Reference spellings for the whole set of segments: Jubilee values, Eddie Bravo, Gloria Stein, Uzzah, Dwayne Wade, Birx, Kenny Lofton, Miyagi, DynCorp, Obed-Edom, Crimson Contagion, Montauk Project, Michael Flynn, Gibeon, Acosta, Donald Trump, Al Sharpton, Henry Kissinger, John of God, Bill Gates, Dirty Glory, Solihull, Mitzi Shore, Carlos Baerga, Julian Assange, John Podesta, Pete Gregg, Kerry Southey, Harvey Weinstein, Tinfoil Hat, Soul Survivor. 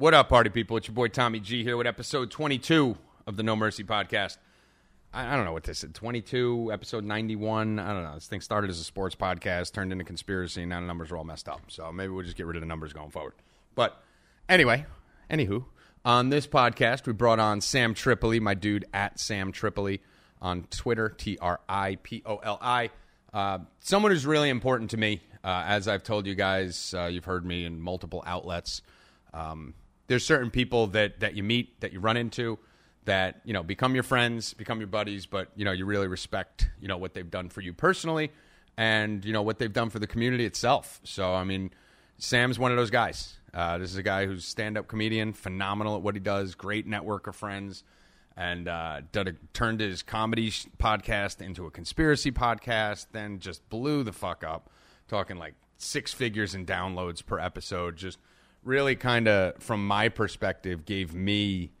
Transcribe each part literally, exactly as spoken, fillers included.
What up, party people? It's your boy Tommy G here with episode twenty-two of the No Mercy podcast. I, I don't know what this is. twenty-two, episode ninety-one. I don't know. This thing started as a sports podcast, turned into conspiracy, and now the numbers are all messed up. So maybe we'll just get rid of the numbers going forward. But anyway, anywho, on this podcast, we brought on Sam Tripoli, my dude at Sam Tripoli on Twitter, T R I P O L I. Uh, someone who's really important to me. Uh, as I've told you guys, uh, you've heard me in multiple outlets. Um, there's certain people that, that you meet, that you run into, that, you know, become your friends, become your buddies, but, you know, you really respect, you know, what they've done for you personally and, you know, what they've done for the community itself. So, I mean, Sam's one of those guys. Uh, this is a guy who's a stand-up comedian, phenomenal at what he does, great network of friends, and uh, done a, turned his comedy sh- podcast into a conspiracy podcast, then just blew the fuck up, talking like six figures in downloads per episode. Just really kind of, from my perspective, gave me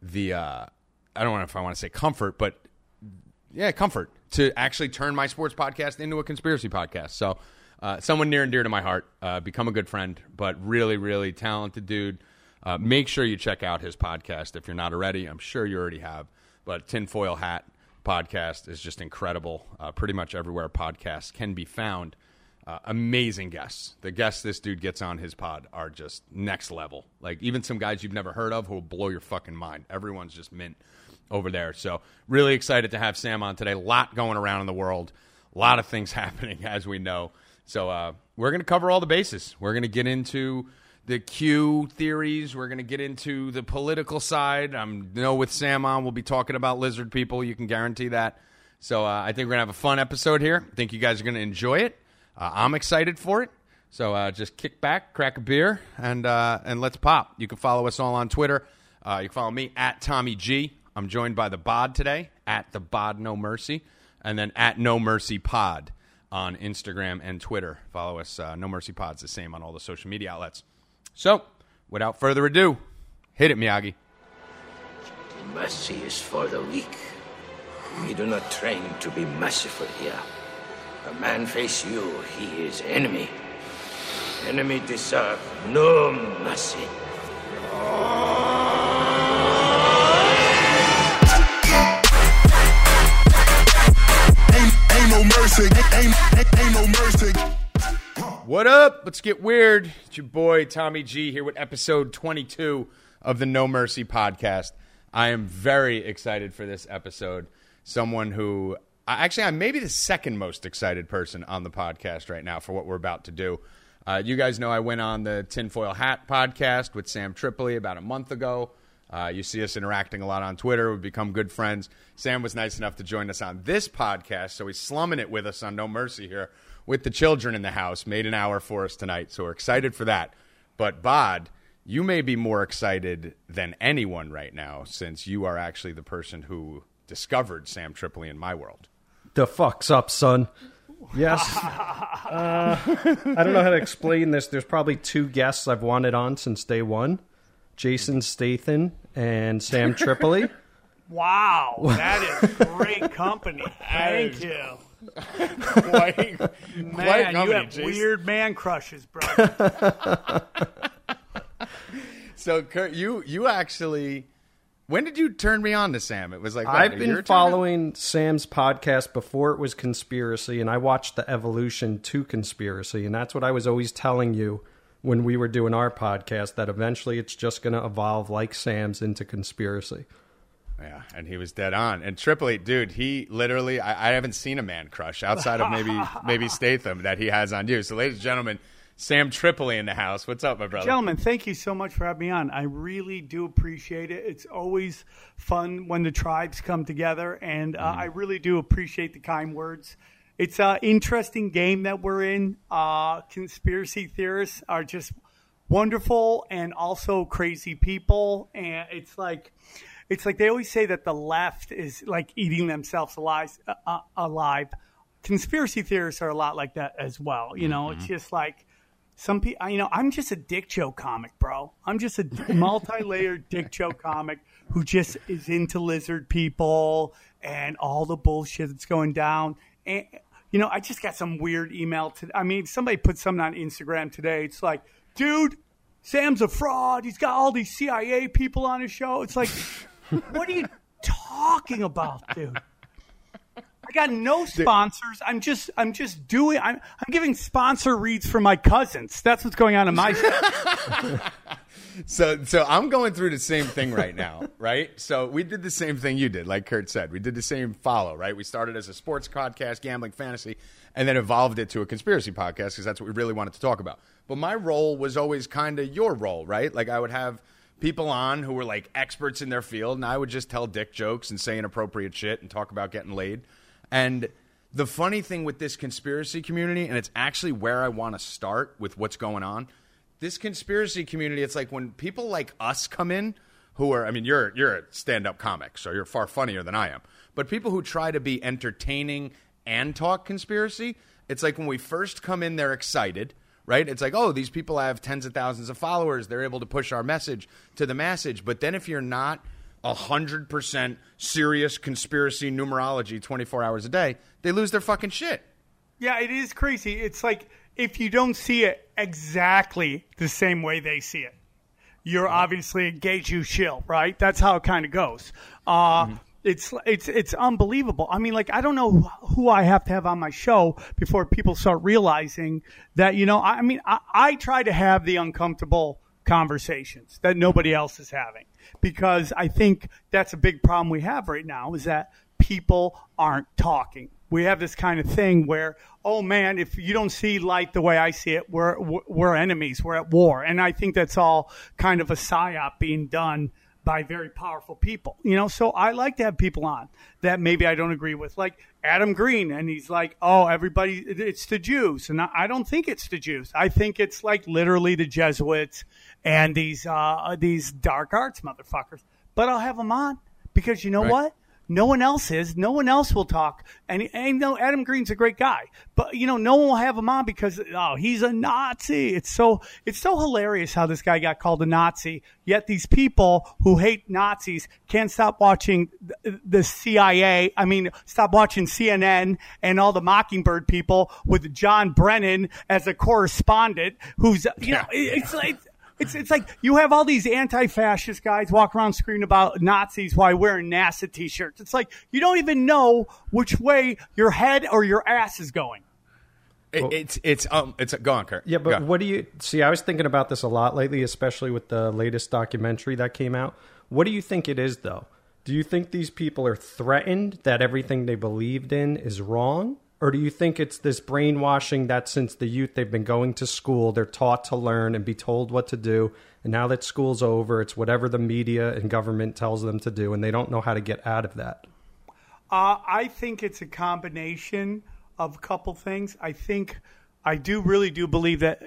the, uh, I don't know if I want to say comfort, but yeah, comfort to actually turn my sports podcast into a conspiracy podcast. So uh, someone near and dear to my heart, uh, become a good friend, but really, really talented dude. Uh, make sure you check out his podcast if you're not already. I'm sure you already have, but Tinfoil Hat podcast is just incredible. Uh, pretty much everywhere podcasts can be found. Uh, amazing guests. The guests this dude gets on his pod are just next level. Like, even some guys you've never heard of who will blow your fucking mind. Everyone's just mint over there. So really excited to have Sam on today. A lot going around in the world. A lot of things happening, as we know. So uh, we're going to cover all the bases. We're going to get into the Q theories. We're going to get into the political side. I know with Sam on, we'll be talking about lizard people. You can guarantee that. So uh, I think we're going to have a fun episode here. I think you guys are going to enjoy it. Uh, I'm excited for it, so uh, just kick back, crack a beer, and uh, and let's pop. You can follow us all on Twitter. Uh, you can follow me, at Tommy G. I'm joined by the bod today, at the bod No Mercy, and then at No Mercy Pod on Instagram and Twitter. Follow us, uh, No Mercy Pod's the same on all the social media outlets. So, without further ado, hit it, Miyagi. Mercy is for the weak. We do not train to be merciful here. A man face you, he is enemy. Enemy deserve no mercy. Ain't, ain't no mercy. Ain't, ain't, ain't no mercy. What up? Let's get weird. It's your boy Tommy G here with episode twenty-two of the No Mercy podcast. I am very excited for this episode. Someone who... Actually, I'm maybe the second most excited person on the podcast right now for what we're about to do. Uh, you guys know I went on the Tinfoil Hat podcast with Sam Tripoli about a month ago. Uh, you see us interacting a lot on Twitter. We've become good friends. Sam was nice enough to join us on this podcast, so he's slumming it with us on No Mercy here with the children in the house. Made an hour for us tonight, so we're excited for that. But, Bod, you may be more excited than anyone right now since you are actually the person who discovered Sam Tripoli in my world. The fuck's up, son. Yes. uh, I don't know how to explain this. There's probably two guests I've wanted on since day one. Jason Statham and Sam Tripoli. Wow. That is great company. Thank you. Quite, man, quite company, you have Jason. Weird man crushes, bro. So, Kurt, you, you actually... When did you turn me on to Sam? It was like what, I've been following turn? Sam's podcast before it was conspiracy, and I watched the evolution to conspiracy, and that's what I was always telling you when we were doing our podcast, that eventually it's just going to evolve like Sam's into conspiracy. Yeah, and he was dead on. And Tripoli, dude, he literally, I, I haven't seen a man crush outside of maybe maybe Statham that he has on you. So, ladies and gentlemen, Sam Tripoli in the house. What's up, my brother? Gentlemen, thank you so much for having me on. I really do appreciate it. It's always fun when the tribes come together, and uh, mm. I really do appreciate the kind words. It's an interesting game that we're in. Uh, conspiracy theorists are just wonderful and also crazy people, and it's like it's like they always say that the left is like eating themselves alive. Uh, alive. Conspiracy theorists are a lot like that as well. You know, mm-hmm. It's just like, some people, you know, I'm just a dick joke comic, bro. I'm just a multi-layered dick joke comic who just is into lizard people and all the bullshit that's going down. And, you know, I just got some weird email today. I mean, somebody put something on Instagram today. It's like, dude, Sam's a fraud. He's got all these C I A people on his show. It's like, what are you talking about, dude? I got no sponsors. I'm just, I'm just doing. I'm, I'm giving sponsor reads for my cousins. That's what's going on in my show. So, so I'm going through the same thing right now, right? So we did the same thing you did, like Kurt said. We did the same follow, right? We started as a sports podcast, gambling, fantasy, and then evolved it to a conspiracy podcast because that's what we really wanted to talk about. But my role was always kind of your role, right? Like I would have people on who were like experts in their field, and I would just tell dick jokes and say inappropriate shit and talk about getting laid. And the funny thing with this conspiracy community, and it's actually where I want to start with what's going on, this conspiracy community, it's like when people like us come in who are, I mean, you're you're a stand-up comic, so you're far funnier than I am. But people who try to be entertaining and talk conspiracy, it's like when we first come in, they're excited, right? It's like, oh, these people have tens of thousands of followers. They're able to push our message to the masses. But then if you're not one hundred percent serious conspiracy numerology twenty-four hours a day, they lose their fucking shit. Yeah, it is crazy. It's like if you don't see it exactly the same way they see it, you're mm-hmm. obviously a gay Jew shill, right? That's how it kind of goes. Uh, mm-hmm. It's it's it's unbelievable. I mean, like, I don't know who I have to have on my show before people start realizing that, you know, I, I mean, I, I try to have the uncomfortable conversations that nobody else is having. Because I think that's a big problem we have right now is that people aren't talking. We have this kind of thing where, oh, man, if you don't see light the way I see it, we're we're enemies. We're at war. And I think that's all kind of a psyop being done by very powerful people. You know, so I like to have people on that maybe I don't agree with, like Adam Green. And he's like, oh, everybody, it's the Jews. And I don't think it's the Jews. I think it's like literally the Jesuits and these uh, these dark arts motherfuckers. But I'll have them on because you know right. what? No one else is. No one else will talk. And, and no, Adam Green's a great guy. But, you know, no one will have him on because, oh, he's a Nazi. It's so it's so hilarious how this guy got called a Nazi. Yet these people who hate Nazis can't stop watching the, the C I A. I mean, stop watching C N N and all the Mockingbird people with John Brennan as a correspondent who's, you know, it's like... It's it's like you have all these anti-fascist guys walk around screaming about Nazis while wearing NASA T-shirts. It's like you don't even know which way your head or your ass is going. It, it's it's um it's go on, Kurt. Yeah, but what do you see? I was thinking about this a lot lately, especially with the latest documentary that came out. What do you think it is, though? Do you think these people are threatened that everything they believed in is wrong? Or do you think it's this brainwashing that since the youth they've been going to school, they're taught to learn and be told what to do, and now that school's over, it's whatever the media and government tells them to do, and they don't know how to get out of that? Uh, I think it's a combination of a couple things. I think I do really do believe that,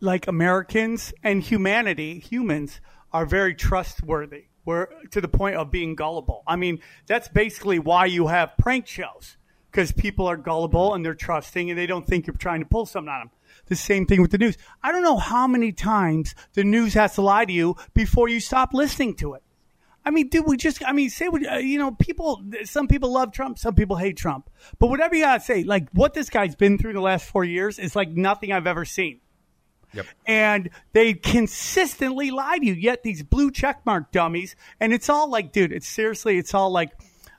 like, Americans and humanity, humans are very trustworthy. We're to the point of being gullible. I mean, that's basically why you have prank shows. Because people are gullible and they're trusting and they don't think you're trying to pull something on them. The same thing with the news. I don't know how many times the news has to lie to you before you stop listening to it. I mean, dude, we just, I mean, say what, you know, people, some people love Trump, some people hate Trump. But whatever you got to say, like what this guy's been through the last four years is like nothing I've ever seen. Yep. And they consistently lie to you, yet these blue checkmark dummies. And it's all like, dude, it's seriously, it's all like,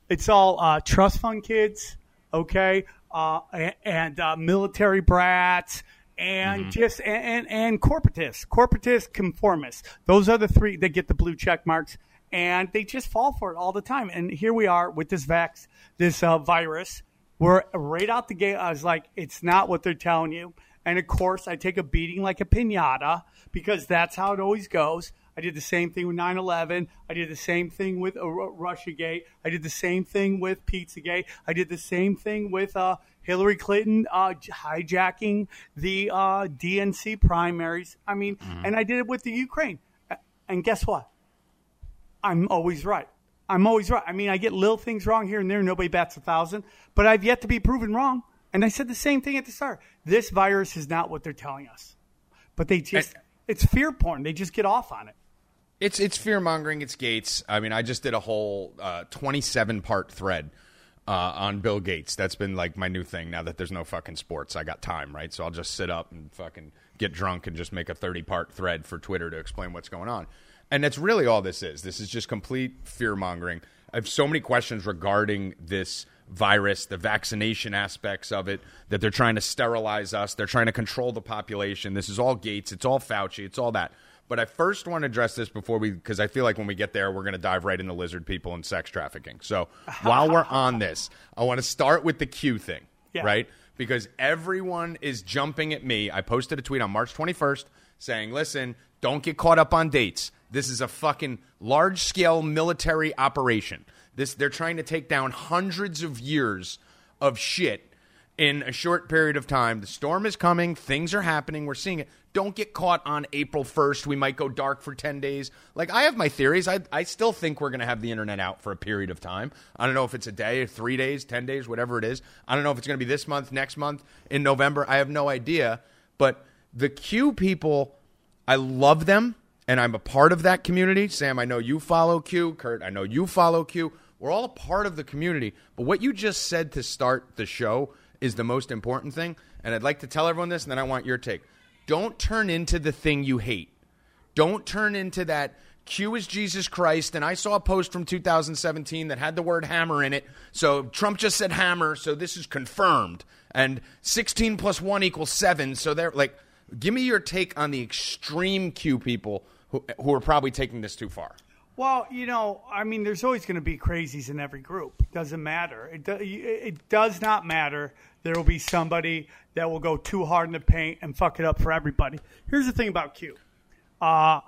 it's all uh, trust fund kids. Okay, uh, and uh, military brats, and mm-hmm. just and, and and corporatists, corporatists, conformists. Those are the three that get the blue check marks, and they just fall for it all the time. And here we are with this vax, this uh, virus. We're right out the gate. I was like, it's not what they're telling you. And of course, I take a beating like a piñata because that's how it always goes. I did the same thing with nine eleven. I did the same thing with uh, Russiagate. I did the same thing with Pizzagate. I did the same thing with uh, Hillary Clinton uh, hijacking the uh, D N C primaries. I mean, mm-hmm. and I did it with the Ukraine. And guess what? I'm always right. I'm always right. I mean, I get little things wrong here and there. Nobody bats a thousand. But I've yet to be proven wrong. And I said the same thing at the start. This virus is not what they're telling us. But they just, I- it's fear porn. They just get off on it. It's it's fear-mongering. It's Gates. I mean, I just did a whole uh, twenty-seven part thread uh, on Bill Gates. That's been like my new thing now that there's no fucking sports. I got time, right? So I'll just sit up and fucking get drunk and just make a thirty-part thread for Twitter to explain what's going on. And that's really all this is. This is just complete fear-mongering. I have so many questions regarding this virus, the vaccination aspects of it, that they're trying to sterilize us. They're trying to control the population. This is all Gates. It's all Fauci. It's all that. But I first want to address this before we, because I feel like when we get there, we're going to dive right into lizard people and sex trafficking. So while we're on this, I want to start with the Q thing, yeah. right? Because everyone is jumping at me. I posted a tweet on March twenty-first saying, listen, don't get caught up on dates. This is a fucking large-scale military operation. This, they're trying to take down hundreds of years of shit in a short period of time. The storm is coming. Things are happening. We're seeing it. Don't get caught on April first. We might go dark for ten days. Like, I have my theories. I, I still think we're going to have the internet out for a period of time. I don't know if it's a day, three days, ten days, whatever it is. I don't know if it's going to be this month, next month, in November. I have no idea. But the Q people, I love them. And I'm a part of that community. Sam, I know you follow Q. Kurt, I know you follow Q. We're all a part of the community. But what you just said to start the show is the most important thing. And I'd like to tell everyone this, and then I want your take. Don't turn into the thing you hate. Don't turn into that Q is Jesus Christ. And I saw a post from two thousand seventeen that had the word hammer in it. So Trump just said hammer, so this is confirmed. And sixteen plus one equals seven. So they're like, give me your take on the extreme Q people who, who are probably taking this too far. Well, you know, I mean, there's always going to be crazies in every group. It doesn't matter. It, do, it does not matter. There will be somebody that will go too hard in the paint and fuck it up for everybody. Here's the thing about Q. Uh,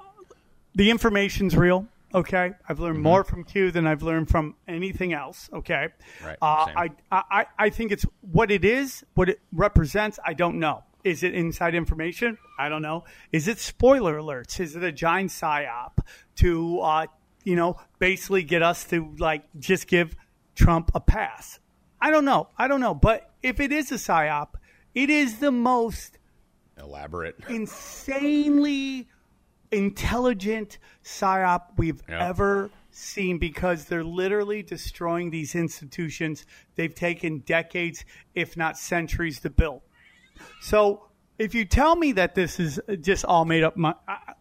the information's real, okay? I've learned mm-hmm. more from Q than I've learned from anything else, okay? Right, uh, I, I, I think it's what it is, what it represents, I don't know. Is it inside information? I don't know. Is it spoiler alerts? Is it a giant psyop to, uh, you know, basically get us to, like, just give Trump a pass? I don't know. I don't know. But if it is a psyop, it is the most elaborate, insanely intelligent psyop we've yep. ever seen, because they're literally destroying these institutions. They've taken decades, if not centuries, to build. So if you tell me that this is just all made up, my,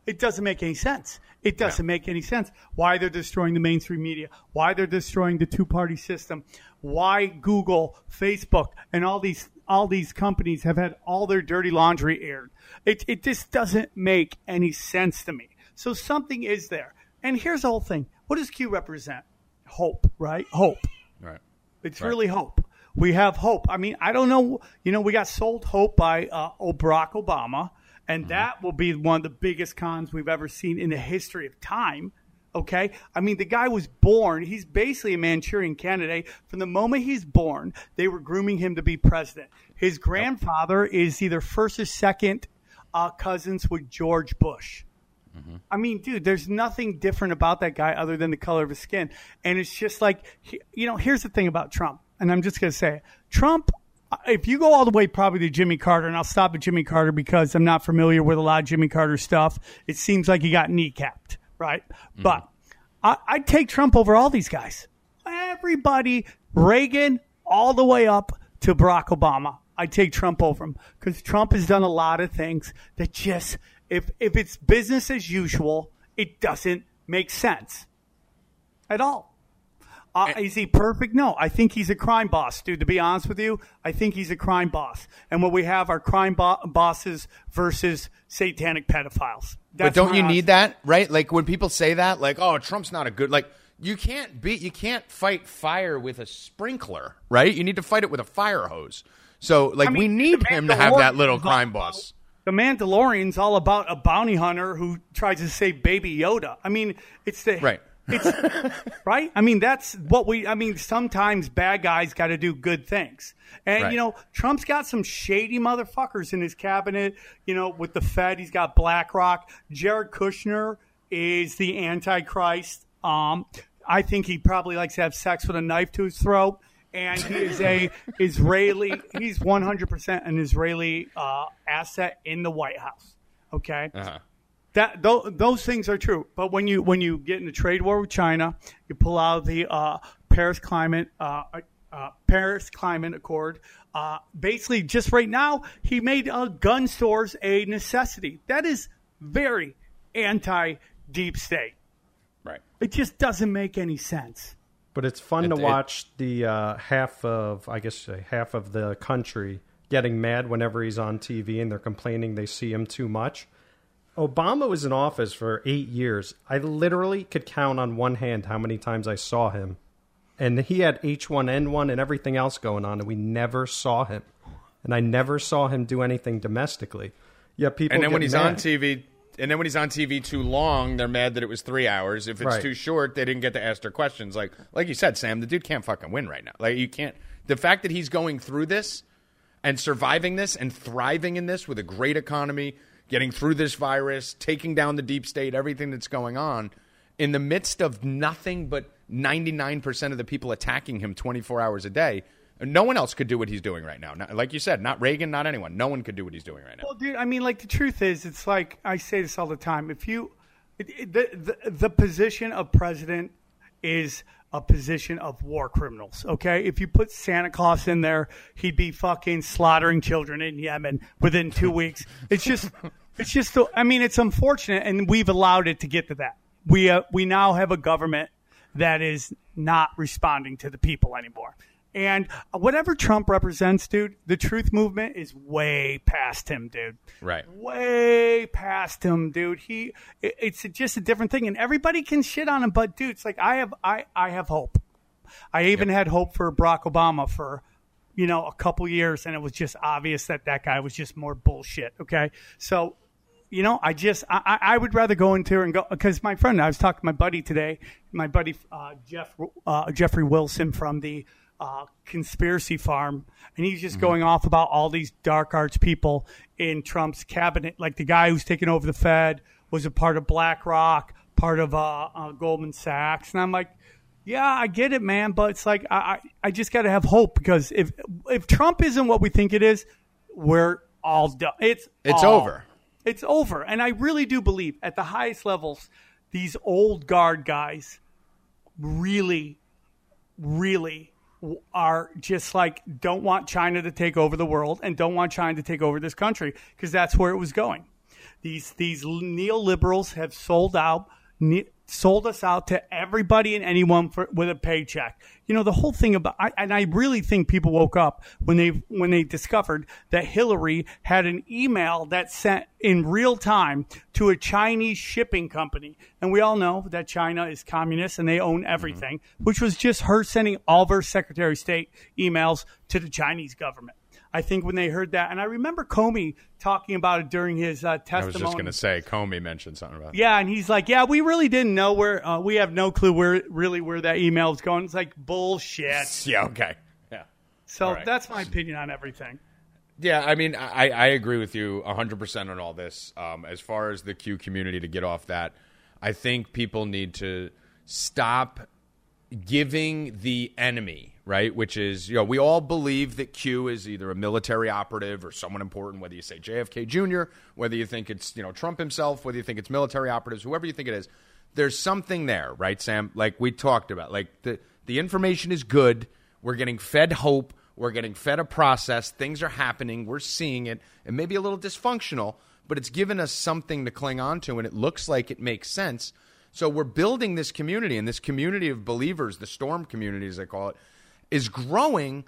it doesn't make any sense. It doesn't yeah. make any sense why they're destroying the mainstream media, why they're destroying the two-party system, why Google, Facebook, and all these all these companies have had all their dirty laundry aired. It, it just doesn't make any sense to me. So something is there. And here's the whole thing. What does Q represent? Hope, right? Hope. Right. It's right. really hope. We have hope. I mean, I don't know. You know, we got sold hope by uh, Barack Obama, and that will be one of the biggest cons we've ever seen in the history of time, okay? I mean, the guy was born. He's basically a Manchurian candidate. From the moment he's born, they were grooming him to be president. His grandfather is either first or second uh, cousins with George Bush. Mm-hmm. I mean, dude, there's nothing different about that guy other than the color of his skin. And it's just like, you know, here's the thing about Trump. And I'm just going to say, Trump, if you go all the way probably to Jimmy Carter, and I'll stop at Jimmy Carter because I'm not familiar with a lot of Jimmy Carter stuff. It seems like he got kneecapped, right? Mm-hmm. But I, I'd take Trump over all these guys. Everybody, Reagan, all the way up to Barack Obama. I'd take Trump over him because Trump has done a lot of things that just, if if it's business as usual, it doesn't make sense at all. Uh, is he perfect? No. I think he's a crime boss, dude. To be honest with you, I think he's a crime boss. And what we have are crime bo- bosses versus satanic pedophiles. That's but don't you need that, right? Like when people say that, like, oh, Trump's not a good, like you can't beat, you can't fight fire with a sprinkler, right? You need to fight it with a fire hose. So like I mean, we need him to have that little crime boss. The Mandalorian's all about a bounty hunter who tries to save Baby Yoda. I mean, it's the... Right. It's right. I mean, that's what we I mean, sometimes bad guys got to do good things. And, right. you know, Trump's got some shady motherfuckers in his cabinet, you know, with the Fed. He's got BlackRock. Jared Kushner is the Antichrist. Um, I think he probably likes to have sex with a knife to his throat. And he is a Israeli. He's one hundred percent an Israeli uh, asset in the White House. OK, uh-huh. That th- those things are true, but when you when you get in a trade war with China, you pull out the uh, Paris Climate uh, uh, Paris Climate Accord. Uh, basically, just right now, he made uh, gun stores a necessity. That is very anti-deep state. Right. It just doesn't make any sense. But it's fun it, to watch it, the uh, half of, I guess, half of the country getting mad whenever he's on T V and they're complaining they see him too much. Obama was in office for eight years. I literally could count on one hand how many times I saw him. And he had H one N one and everything else going on, and we never saw him. And I never saw him do anything domestically. Yeah, people. And then when he's mad. on T V, and then when he's on T V too long, they're mad that it was three hours. If it's right. too short, they didn't get to ask their questions. Like, like you said, Sam, the dude can't fucking win right now. Like, you can't. The fact that he's going through this and surviving this and thriving in this with a great economy, getting through this virus, taking down the deep state, everything that's going on, in the midst of nothing but ninety-nine percent of the people attacking him twenty-four hours a day, no one else could do what he's doing right now. Not, like you said, not Reagan, not anyone. No one could do what he's doing right now. Well, dude, I mean, like, the truth is, it's like, I say this all the time. If you, it, it, the, the the position of president is a position of war criminals, okay? If you put Santa Claus in there, he'd be fucking slaughtering children in Yemen within two weeks. It's just, it's just, I mean, it's unfortunate, and we've allowed it to get to that. We uh, we now have a government that is not responding to the people anymore. And whatever Trump represents, dude, the truth movement is way past him, dude. Right. Way past him, dude. He, it, it's just a different thing. And everybody can shit on him, but, dude, it's like I have I, I have hope. I even yep. had hope for Barack Obama for, you know, a couple years, and it was just obvious that that guy was just more bullshit, okay? So, you know, I just I, I would rather go into and go because my friend, I was talking to my buddy today, my buddy uh, Jeff uh, Jeffrey Wilson from the Uh, conspiracy farm, and he's just mm-hmm. going off about all these dark arts people in Trump's cabinet, like the guy who's taking over the Fed was a part of BlackRock, part of uh, uh, Goldman Sachs, and I'm like, yeah, I get it, man, but it's like I, I, I just got to have hope because if if Trump isn't what we think it is, we're all done. It's it's all, over. It's over, and I really do believe at the highest levels, these old guard guys, really, really. are just like don't want China to take over the world and don't want China to take over this country because that's where it was going. These these neoliberals have sold out, ne- sold us out to everybody and anyone for, with a paycheck. You know the whole thing about, I, and I really think people woke up when they when they discovered that Hillary had an email that sent in real time to a Chinese shipping company, and we all know that China is communist and they own everything, mm-hmm. which was just her sending all of her Secretary of State emails to the Chinese government. I think when they heard that, and I remember Comey talking about it during his uh, testimony. I was just going to say, Comey mentioned something about it. Yeah, and he's like, yeah, we really didn't know where, uh, we have no clue where really where that email is going. It's like, bullshit. Yeah, okay. Yeah. So right. That's my opinion on everything. Yeah, I mean, I, I agree with you one hundred percent on all this. Um, as far as the Q community, to get off that, I think people need to stop giving the enemy, right, which is, you know, we all believe that Q is either a military operative or someone important, whether you say J F K Junior, whether you think it's, you know, Trump himself, whether you think it's military operatives, whoever you think it is, there's something there, right, Sam? Like we talked about, like the, the information is good. We're getting fed hope. We're getting fed a process. Things are happening. We're seeing it. It may be a little dysfunctional, but it's given us something to cling on to, and it looks like it makes sense. So we're building this community, and this community of believers, the storm community, as they call it, is growing.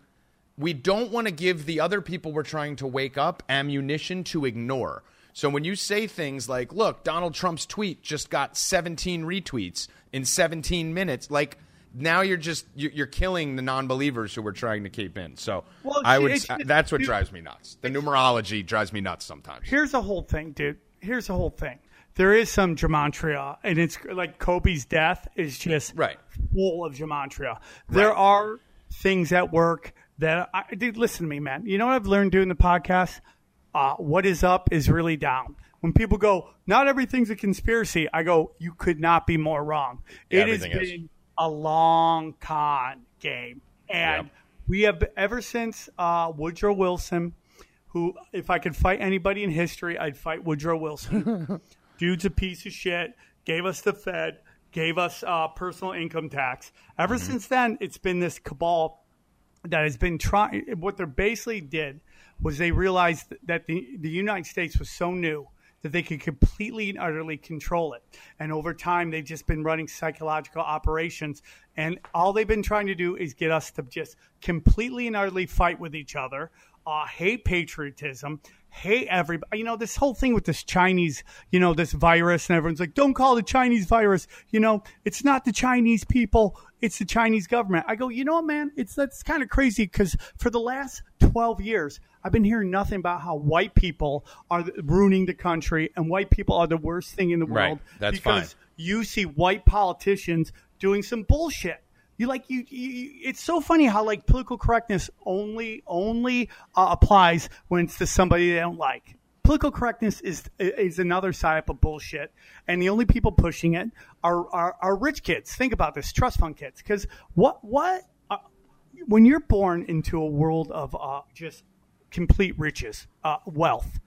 We don't want to give the other people we're trying to wake up ammunition to ignore. So when you say things like, look, Donald Trump's tweet just got seventeen retweets in seventeen minutes, like now you're just you're killing the non-believers who we're trying to keep in. So well, I would it's, it's, that's what dude, drives me nuts. The numerology drives me nuts sometimes. Here's the whole thing, dude. Here's the whole thing. There is some gematria, and it's like Kobe's death is just right. full of gematria. There right. are things at work that I dude, listen to me, man. You know what I've learned doing the podcast? Uh, what is up is really down. When people go, not everything's a conspiracy, I go, you could not be more wrong. Yeah, it has been is. a long con game. And yep. we have, ever since uh, Woodrow Wilson, who, if I could fight anybody in history, I'd fight Woodrow Wilson. Dude's a piece of shit, gave us the Fed, gave us uh, personal income tax. Ever mm-hmm. since then, it's been this cabal that has been trying. What they basically did was they realized that the, the United States was so new that they could completely and utterly control it. And over time, they've just been running psychological operations. And all they've been trying to do is get us to just completely and utterly fight with each other, uh, hate patriotism, hate everybody. You know, this whole thing with this Chinese, you know, this virus, and everyone's like, don't call it the Chinese virus. You know, it's not the Chinese people. It's the Chinese government. I go, you know what, man? It's that's kind of crazy because for the last twelve years, I've been hearing nothing about how white people are ruining the country and white people are the worst thing in the world. Right. That's because fine. You see white politicians doing some bullshit. You like you, you. It's so funny how like political correctness only only uh, applies when it's to somebody they don't like. Political correctness is is another psyop of bullshit, and the only people pushing it are are, are rich kids. Think about this, trust fund kids. Because what what uh, when you're born into a world of uh, just complete riches, uh, wealth,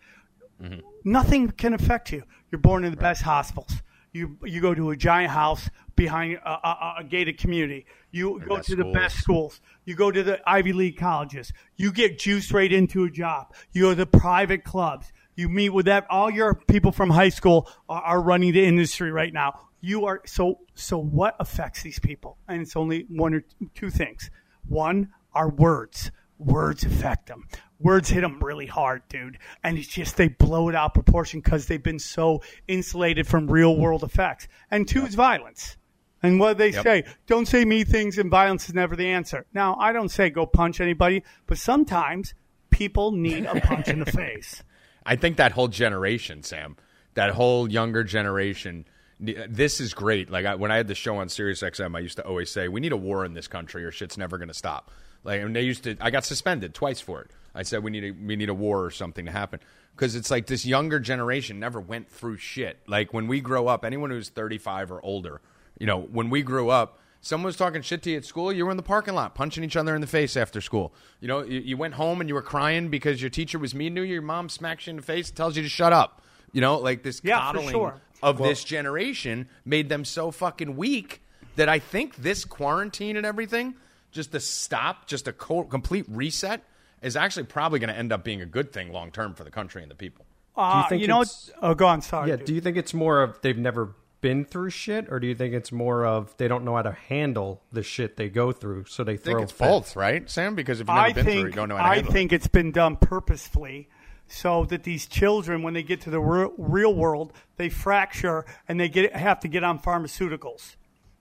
mm-hmm. nothing can affect you. You're born in the right. best hospitals. You you go to a giant house behind a, a, a gated community. You go to the best schools. You go to the Ivy League colleges. You get juiced right into a job. You go to the private clubs. You meet with that. All your people from high school are, are running the industry right now. You are so so. What affects these people? And it's only one or two things. One are words. Words affect them. Words hit them really hard, dude. And it's just they blow it out of proportion because they've been so insulated from real-world effects. And two yep. is violence. And what do they yep. say? Don't say mean things and violence is never the answer. Now, I don't say go punch anybody, but sometimes people need a punch in the face. I think that whole generation, Sam, that whole younger generation, this is great. Like I, when I had the show on Sirius X M, I used to always say, we need a war in this country or shit's never going to stop. Like, and they used to, I got suspended twice for it. I said we need a we need a war or something to happen because it's like this younger generation never went through shit. Like when we grow up, anyone who's thirty-five or older, you know, when we grew up, someone was talking shit to you at school. You were in the parking lot punching each other in the face after school. You know, you, you went home and you were crying because your teacher was mean to you. Your mom smacks you in the face, and tells you to shut up. You know, like this yeah, coddling for sure. of well, this generation made them so fucking weak that I think this quarantine and everything, just a stop, just a co- complete reset. Is actually probably going to end up being a good thing long term for the country and the people. Uh, do you think you know it's, oh, go on, sorry. Yeah, dude. Do you think it's more of they've never been through shit, or do you think it's more of they don't know how to handle the shit they go through, so they throw I think it's fits. Both, right, Sam? Because if you've never I been think, through it, you don't know how to handle it. I think it. it's been done purposefully so that these children, when they get to the re- real world, they fracture and they get have to get on pharmaceuticals.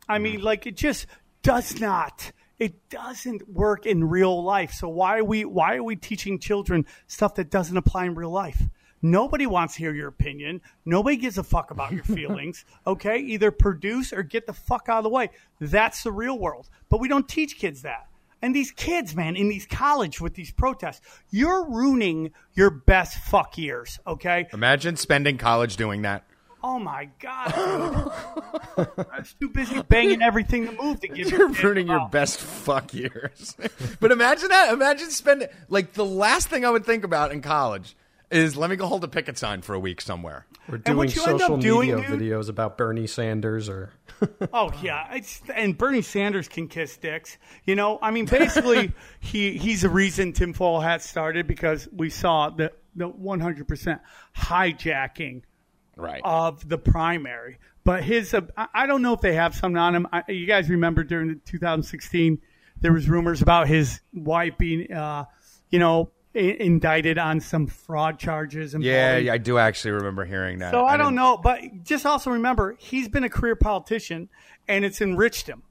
I mm. mean, like, it just does not... It doesn't work in real life. So why are we why are we teaching children stuff that doesn't apply in real life? Nobody wants to hear your opinion. Nobody gives a fuck about your feelings. Okay? Either produce or get the fuck out of the way. That's the real world. But we don't teach kids that. And these kids, man, in these college with these protests, you're ruining your best fuck years. Okay? Imagine spending college doing that. Oh, my God, dude. I was too busy banging everything to move to give You're ruining your off. best fuck years. But imagine that. Imagine spending – like the last thing I would think about in college is let me go hold a picket sign for a week somewhere. Or doing social doing, media dude, videos about Bernie Sanders or – Oh, yeah. It's, and Bernie Sanders can kiss dicks. You know, I mean, basically he he's the reason Tinfoil Hat started because we saw the, the one hundred percent hijacking – Right. of the primary. But his, uh, I don't know if they have something on him. I, you guys remember during the two thousand sixteen, there was rumors about his wife being, uh, you know, I- indicted on some fraud charges. And yeah, yeah, I do actually remember hearing that. So I, I don't know. But just also remember, he's been a career politician, and it's enriched him.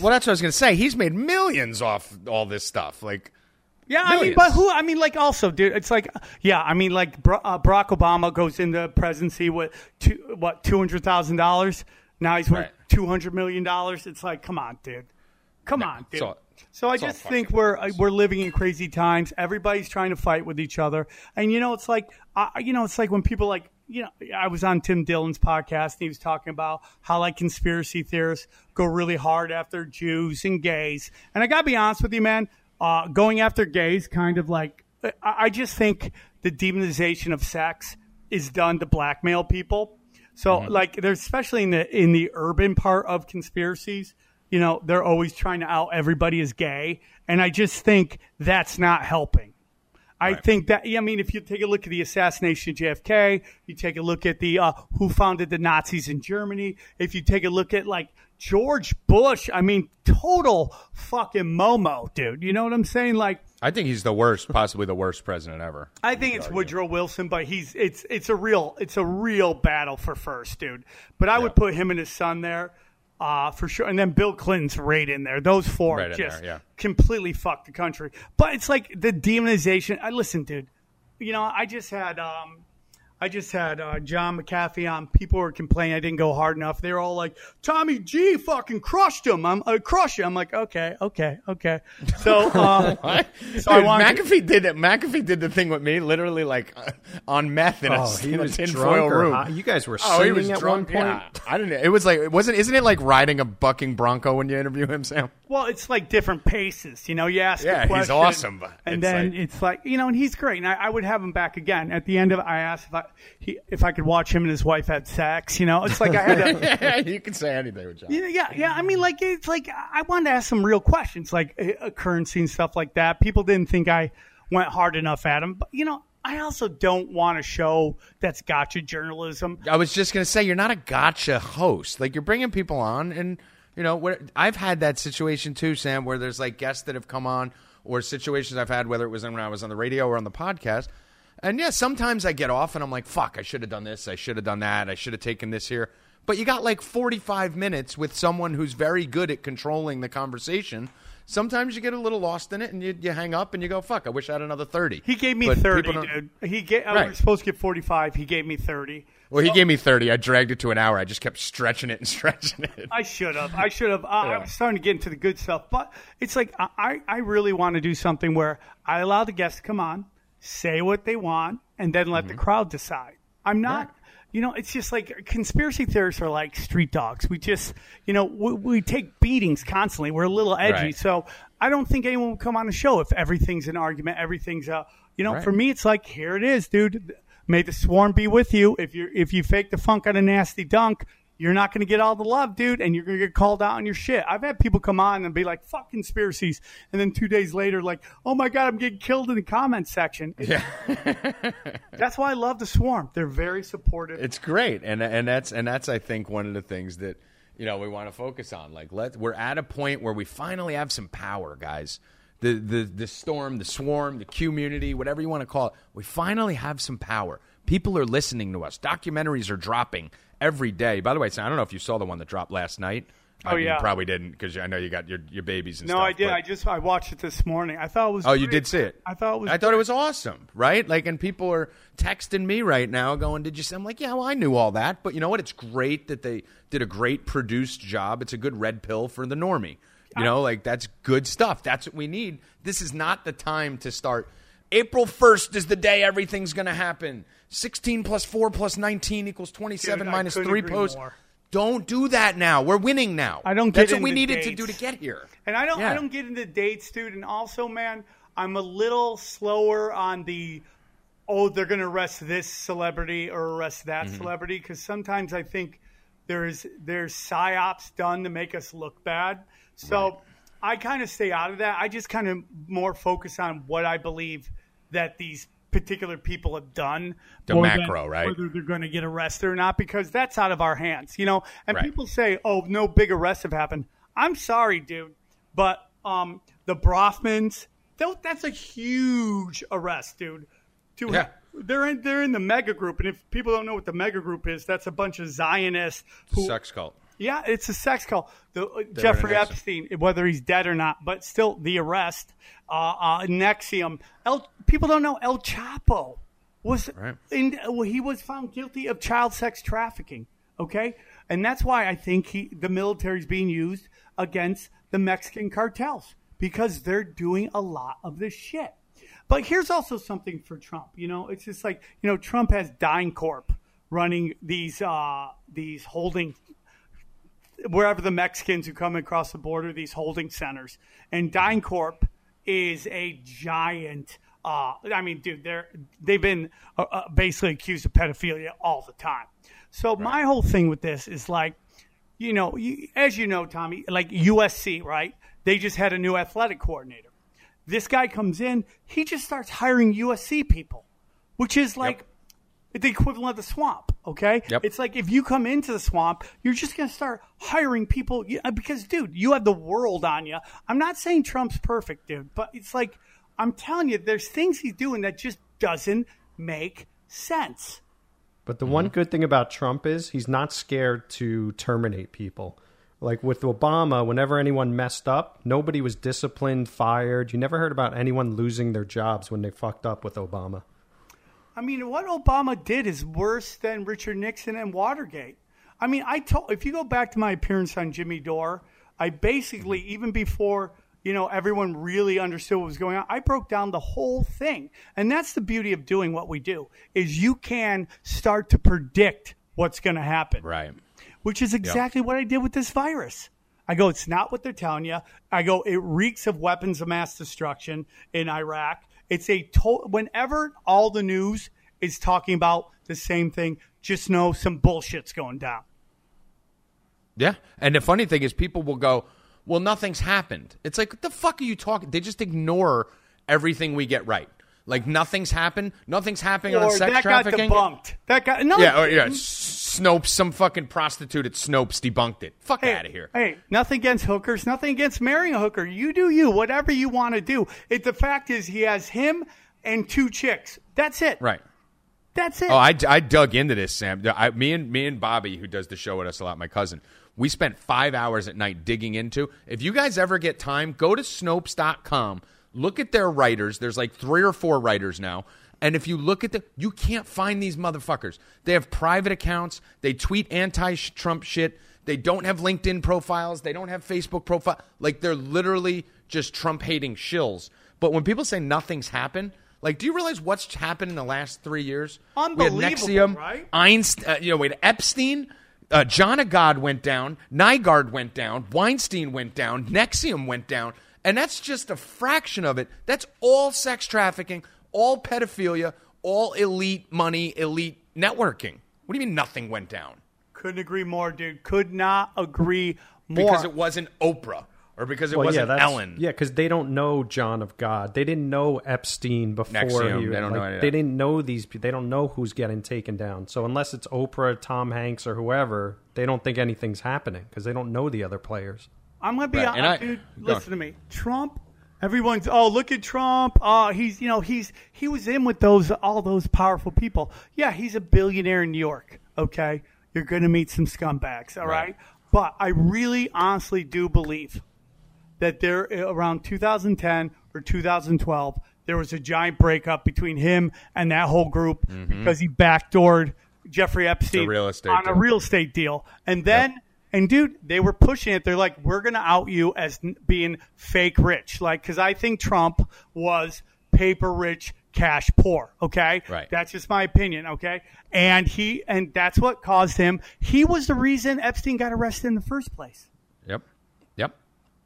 Well, that's what I was going to say. He's made millions off all this stuff. Like. Yeah, I mean, but who, I mean, like, also, dude, it's like, yeah, I mean, like, uh, Barack Obama goes into presidency with, two, what, two hundred thousand dollars? Now he's worth right. two hundred million dollars. It's like, come on, dude. Come no, on, dude. All, so I just think we're uh, we're living in crazy times. Everybody's trying to fight with each other. And, you know, it's like, uh, you know, it's like when people, like, you know, I was on Tim Dillon's podcast, and he was talking about how, like, conspiracy theorists go really hard after Jews and gays. And I got to be honest with you, man. Uh, going after gays, kind of like, I, I just think the demonization of sex is done to blackmail people. So, mm-hmm. like, there's especially in the in the urban part of conspiracies, you know, they're always trying to out everybody as gay. And I just think that's not helping. I right. think that, I mean, if you take a look at the assassination of J F K, you take a look at the uh, who founded the Nazis in Germany. If you take a look at, like, George Bush, I mean, total fucking Momo, dude. You know what I'm saying? Like, I think he's the worst, possibly the worst president ever. I think it's argue. Woodrow Wilson, but he's it's it's a real it's a real battle for first, dude. But I yeah. would put him and his son there. Uh, for sure. And then Bill Clinton's right in there. Those four right just there, yeah. completely fucked the country. But it's like the demonization. I listen, dude, you know, I just had um, I just had uh, John McAfee on. People were complaining I didn't go hard enough. They were all like, Tommy G fucking crushed him. I'm I crushed him. I'm like, okay, okay, okay. So, um, so dude, I McAfee to- did it. McAfee did the thing with me, literally like uh, on meth in oh, a, he in was a tinfoil room. High. You guys were oh, singing he was at drunk. one point. Yeah. I don't know. It was like it wasn't. Isn't it like riding a bucking bronco when you interview him, Sam? Well, it's like different paces. You know, you ask. Yeah, a question, he's awesome. But and it's then like, it's like you know, and he's great. And I, I would have him back again at the end of. I asked if I. He, if I could watch him and his wife had sex, you know, it's like I had to. You can say anything with John. Yeah, yeah, yeah. I mean, like it's like I wanted to ask some real questions, like uh, currency and stuff like that. People didn't think I went hard enough at him, but you know, I also don't want a show that's gotcha journalism. I was just gonna say, you're not a gotcha host. Like you're bringing people on, and you know, where, I've had that situation too, Sam, where there's like guests that have come on, or situations I've had, whether it was when I was on the radio or on the podcast. And, yeah, sometimes I get off and I'm like, fuck, I should have done this. I should have done that. I should have taken this here. But you got like forty-five minutes with someone who's very good at controlling the conversation. Sometimes you get a little lost in it and you, you hang up and you go, fuck, I wish I had another thirty. He gave me but thirty, dude. He ga- I right. was supposed to get forty-five. He gave me thirty. Well, he oh. gave me thirty. I dragged it to an hour. I just kept stretching it and stretching it. I should have. I should have. Uh, yeah. I'm starting to get into the good stuff. But it's like I, I really want to do something where I allow the guests to come on, say what they want, and then let mm-hmm. the crowd decide. I'm not, right. you know, it's just like conspiracy theorists are like street dogs. We just, you know, we, we take beatings constantly. We're a little edgy. Right. So I don't think anyone will come on the show if everything's an argument. Everything's a, you know, right. for me, it's like, here it is, dude. May the swarm be with you. If you if you fake the funk on a nasty dunk, you're not going to get all the love, dude, and you're going to get called out on your shit. I've had people come on and be like, fuck conspiracies, and then two days later, like, oh, my God, I'm getting killed in the comments section. Yeah. That's why I love the swarm. They're very supportive. It's great, and and that's, and that's I think, one of the things that, you know, we want to focus on. Like, let we're at a point where we finally have some power, guys. The, the, the storm, the swarm, the community, whatever you want to call it, we finally have some power. People are listening to us. Documentaries are dropping every day. By the way, Sam, I don't know if you saw the one that dropped last night. Oh, I mean, yeah. You probably didn't because I know you got your, your babies and no, stuff. No, I did. But... I just I watched it this morning. I thought it was Oh, great. You did see it? I thought it was I great. thought it was awesome, right? Like, and people are texting me right now going, did you see? I'm like, yeah, well, I knew all that. But you know what? It's great that they did a great produced job. It's a good red pill for the normie. You I... know, like, that's good stuff. That's what we need. This is not the time to start. April first is the day everything's going to happen. sixteen plus four plus nineteen equals twenty-seven Dude, minus three posts. More. Don't do that now. We're winning now. I don't get That's what we needed dates. to do to get here. And I don't yeah. I don't get into dates, dude. And also, man, I'm a little slower on the, oh, they're going to arrest this celebrity or arrest that mm-hmm. celebrity. Because sometimes I think there's, there's psyops done to make us look bad. So right. I kind of stay out of that. I just kind of more focus on what I believe that these particular people have done, the macro, than, right? Whether they're going to get arrested or not, because that's out of our hands, you know. And right. people say, "Oh, no big arrests have happened." I'm sorry, dude, but um, the Brofmans, that's a huge arrest, dude. Dude, yeah. they're in they're in the mega group, and if people don't know what the mega group is, that's a bunch of Zionists who sex cult. Yeah, it's a sex cult. The, uh, Jeffrey Epstein, whether he's dead or not, but still the arrest. Uh, uh, N X I V M. El, people don't know El Chapo was right. in, well, he was found guilty of child sex trafficking. Okay, and that's why I think he the military's being used against the Mexican cartels because they're doing a lot of this shit. But here's also something for Trump. You know, it's just like you know Trump has DynCorp running these uh, these holding. Wherever the Mexicans who come across the border, these holding centers, and DynCorp is a giant. Uh, I mean, dude, they're they've been uh, basically accused of pedophilia all the time. So right. my whole thing with this is like, you know, you, as you know, Tommy, like U S C, right? They just had a new athletic coordinator. This guy comes in, he just starts hiring U S C people, which is like yep. the equivalent of the swamp, okay? Yep. It's like if you come into the swamp, you're just going to start hiring people because, dude, you have the world on you. I'm not saying Trump's perfect, dude, but it's like I'm telling you, there's things he's doing that just doesn't make sense. But the mm-hmm. one good thing about Trump is he's not scared to terminate people. Like with Obama, whenever anyone messed up, nobody was disciplined, fired. You never heard about anyone losing their jobs when they fucked up with Obama. I mean, what Obama did is worse than Richard Nixon and Watergate. I mean, I told, if you go back to my appearance on Jimmy Dore, I basically, even before, you know, everyone really understood what was going on, I broke down the whole thing. And that's the beauty of doing what we do, is you can start to predict what's going to happen. Right. Which is exactly yep. what I did with this virus. I go, it's not what they're telling you. I go, it reeks of weapons of mass destruction in Iraq. It's a total, whenever all the news is talking about the same thing, just know some bullshit's going down. Yeah. And the funny thing is people will go, well, nothing's happened. It's like, what the fuck are you talking? They just ignore everything we get right. Like nothing's happened. Nothing's happening or on sex that trafficking. Got debunked. That got no. Yeah, or, yeah. Snopes, some fucking prostitute at Snopes debunked it. Fuck hey, out of here. Hey, nothing against hookers. Nothing against marrying a hooker. You do you. Whatever you want to do. It, the fact is, he has him and two chicks. That's it. Right. That's it. Oh, I, I dug into this, Sam. I, me and me and Bobby, who does the show with us a lot, my cousin. We spent five hours at night digging into. If you guys ever get time, go to Snopes dot com. Look at their writers. There's like three or four writers now. And if you look at them, you can't find these motherfuckers. They have private accounts. They tweet anti-Trump shit. They don't have LinkedIn profiles. They don't have Facebook profile. Like, they're literally just Trump-hating shills. But when people say nothing's happened, like, do you realize what's happened in the last three years? Unbelievable, we had NXIVM, right? Einstein, uh, you know, we had Epstein. Uh, John of God went down. Nygaard went down. Weinstein went down. NXIVM went down. And that's just a fraction of it. That's all sex trafficking, all pedophilia, all elite money, elite networking. What do you mean nothing went down? Couldn't agree more, dude. Could not agree more. Because it wasn't Oprah or because it well, wasn't yeah, Ellen. Yeah, because they don't know John of God. They didn't know Epstein before. Nexium, you. They, don't like, know they didn't know these people. They don't know who's getting taken down. So unless it's Oprah, Tom Hanks, or whoever, they don't think anything's happening because they don't know the other players. I'm going to be honest, right. dude, listen to me. Trump, everyone's, oh, look at Trump. Uh, he's, you know, he's he was in with those all those powerful people. Yeah, he's a billionaire in New York, okay? You're going to meet some scumbags, all right? right? But I really honestly do believe that there around two thousand ten or two thousand twelve, there was a giant breakup between him and that whole group mm-hmm. because he backdoored Jeffrey Epstein real estate on deal. a real estate deal. And then... Yep. And, dude, they were pushing it. They're like, we're going to out you as being fake rich. Like, because I think Trump was paper rich, cash poor. Okay? Right. That's just my opinion. Okay? And he, and that's what caused him. He was the reason Epstein got arrested in the first place. Yep. Yep.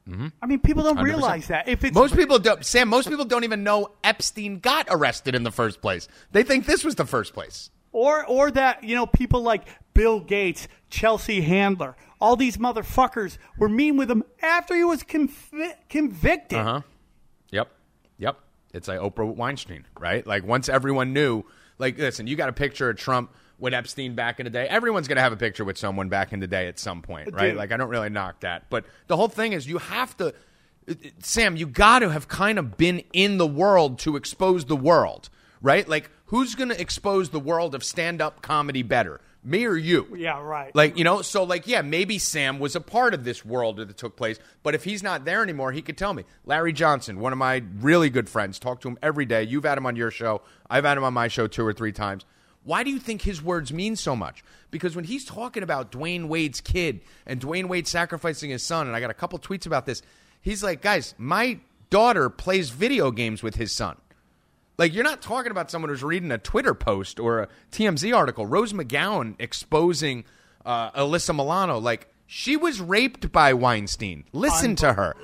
Mm-hmm. I mean, people don't one hundred percent realize that. If it's most people don't, Sam, most people don't even know Epstein got arrested in the first place. They think this was the first place. Or, or that, you know, people like Bill Gates, Chelsea Handler, all these motherfuckers were mean with him after he was convi- convicted. Uh-huh. Yep. Yep. It's like Oprah Weinstein, right? Like, once everyone knew, like, listen, you got a picture of Trump with Epstein back in the day. Everyone's going to have a picture with someone back in the day at some point, right? Dude. Like, I don't really knock that. But the whole thing is you have to, Sam, you got to have kind of been in the world to expose the world, right? Like, who's going to expose the world of stand-up comedy better, me or you? Yeah, right. Like, you know, so like, yeah, maybe Sam was a part of this world that took place, but if he's not there anymore, he could tell me. Larry Johnson, one of my really good friends, talk to him every day. You've had him on your show. I've had him on my show two or three times. Why do you think his words mean so much? Because when he's talking about Dwayne Wade's kid and Dwayne Wade sacrificing his son, and I got a couple tweets about this, he's like, guys, my daughter plays video games with his son. Like, you're not talking about someone who's reading a Twitter post or a T M Z article. Rose McGowan exposing uh, Alyssa Milano. Like, She was raped by Weinstein. Listen to her.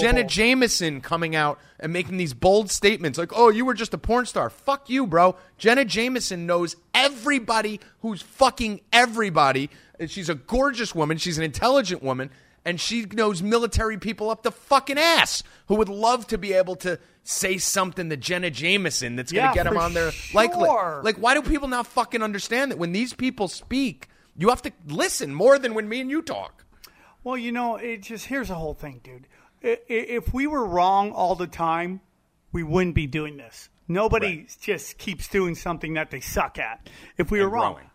Jenna Jameson coming out and making these bold statements like, oh, you were just a porn star. Fuck you, bro. Jenna Jameson knows everybody who's fucking everybody. She's a gorgeous woman. She's an intelligent woman. And she knows military people up the fucking ass who would love to be able to say something to Jenna Jameson that's going to yeah, get them on their sure. like, like, why do people not fucking understand that when these people speak, you have to listen more than when me and you talk? Well, you know, it just here's the whole thing, dude. If we were wrong all the time, we wouldn't be doing this. Nobody right. just keeps doing something that they suck at. If we and were wrong. Growing.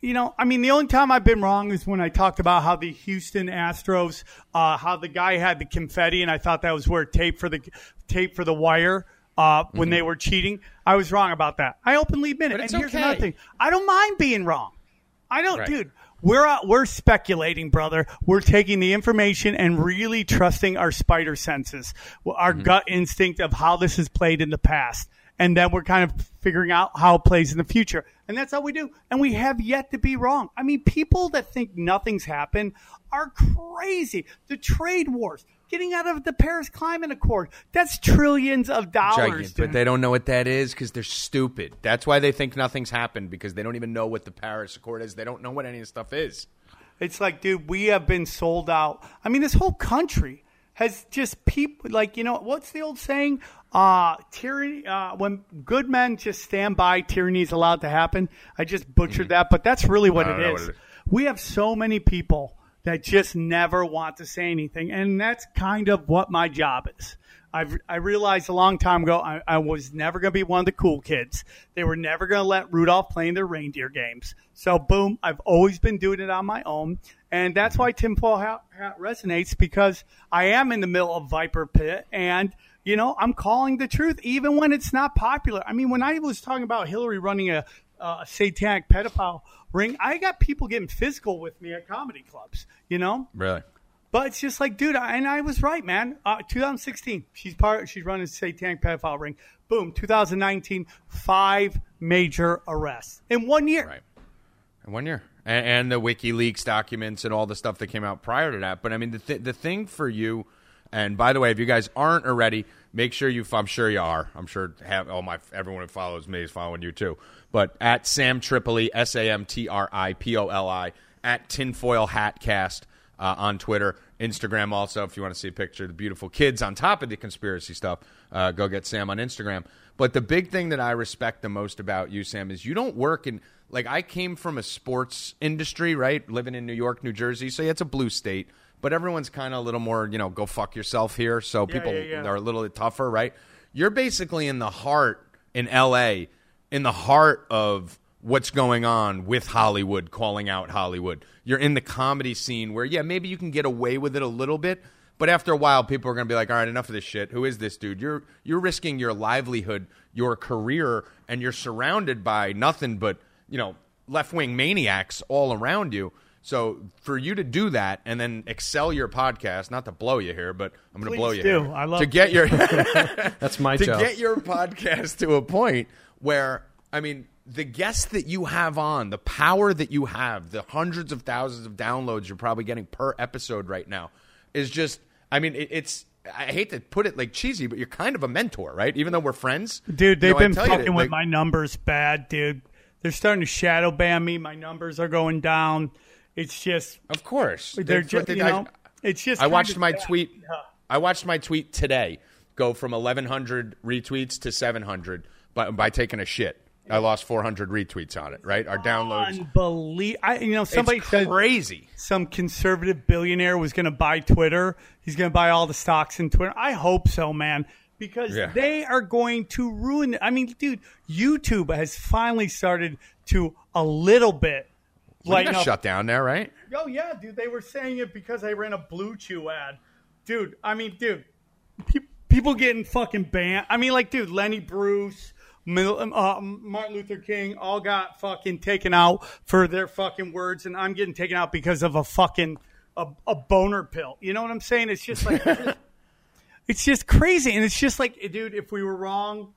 You know, I mean, the only time I've been wrong is when I talked about how the Houston Astros, uh, how the guy had the confetti, and I thought that was where tape for the tape for the wire uh, when mm-hmm. they were cheating. I was wrong about that. I openly admit it. And here's okay. another thing: I don't mind being wrong. I don't, right. dude. We're uh, we're speculating, brother. We're taking the information and really trusting our spider senses, our mm-hmm. gut instinct of how this is played in the past. And then we're kind of figuring out how it plays in the future. And that's how we do. And we have yet to be wrong. I mean, people that think nothing's happened are crazy. The trade wars, getting out of the Paris Climate Accord, that's trillions of dollars. Giant, but they don't know what that is because they're stupid. That's why they think nothing's happened, because they don't even know what the Paris Accord is. They don't know what any of this stuff is. It's like, dude, we have been sold out. I mean, this whole country has just people like, you know, what's the old saying? Uh, tyranny, uh, when good men just stand by, tyranny is allowed to happen. I just butchered mm. that, but that's really what it, is. what it is. We have so many people that just never want to say anything, and that's kind of what my job is. I've, I realized a long time ago I, I was never going to be one of the cool kids. They were never going to let Rudolph play in their reindeer games. So, boom, I've always been doing it on my own. And that's why Tinfoil Hat resonates, because I am in the middle of Viper Pit, and – you know, I'm calling the truth, even when it's not popular. I mean, when I was talking about Hillary running a, a satanic pedophile ring, I got people getting physical with me at comedy clubs, you know? Really? But it's just like, dude, I, and I was right, man. Uh, twenty sixteen, she's part. She's running a satanic pedophile ring. Boom, two thousand nineteen, five major arrests in one year. Right. In one year. And, and the WikiLeaks documents and all the stuff that came out prior to that. But, I mean, the th- the thing for you... And by the way, if you guys aren't already, make sure you – I'm sure you are. I'm sure have all my everyone who follows me is following you too. But at Sam Tripoli, S A M T R I P O L I, at Tinfoil Hatcast uh, on Twitter, Instagram also. If you want to see a picture of the beautiful kids on top of the conspiracy stuff, uh, go get Sam on Instagram. But the big thing that I respect the most about you, Sam, is you don't work in – like I came from a sports industry, right, living in New York, New Jersey. So yeah, it's a blue state. But everyone's kind of a little more, you know, go fuck yourself here. So yeah, people yeah, yeah. are a little bit tougher, right? You're basically in the heart, in L A, in the heart of what's going on with Hollywood, calling out Hollywood. You're in the comedy scene where, yeah, maybe you can get away with it a little bit. But after a while, people are going to be like, all right, enough of this shit. Who is this dude? You're you're risking your livelihood, your career, and you're surrounded by nothing but, you know, left-wing maniacs all around you. So for you to do that and then excel your podcast, not to blow you here, but I'm going to blow you do. Here. I love to get your That's my to job. Get your podcast to a point where, I mean, the guests that you have on, the power that you have, the hundreds of thousands of downloads you're probably getting per episode right now is just, I mean, it, it's, I hate to put it like cheesy, but you're kind of a mentor, right? Even though we're friends. Dude, they've you know, been fucking that, with like, my numbers bad, dude. They're starting to shadow ban me. My numbers are going down. It's just, of course, they're it's, just, you know, I, it's just, I watched my bad. tweet. Yeah. I watched my tweet today go from eleven hundred retweets to seven hundred by, by taking a shit. I lost four hundred retweets on it. Right. Our downloads. Unbelievable. I, you know, somebody said crazy. Some conservative billionaire was going to buy Twitter. He's going to buy all the stocks in Twitter. I hope so, man, because yeah. they are going to ruin it. I mean, dude, YouTube has finally started to a little bit. Like, you got shut down there, right? Oh, yeah, dude. They were saying it because I ran a Blue Chew ad. Dude, I mean, dude, pe- people getting fucking banned. I mean, like, dude, Lenny Bruce, Mil- uh, Martin Luther King all got fucking taken out for their fucking words, and I'm getting taken out because of a fucking a, a boner pill. You know what I'm saying? It's just like – it's just crazy, and it's just like, dude, if we were wrong,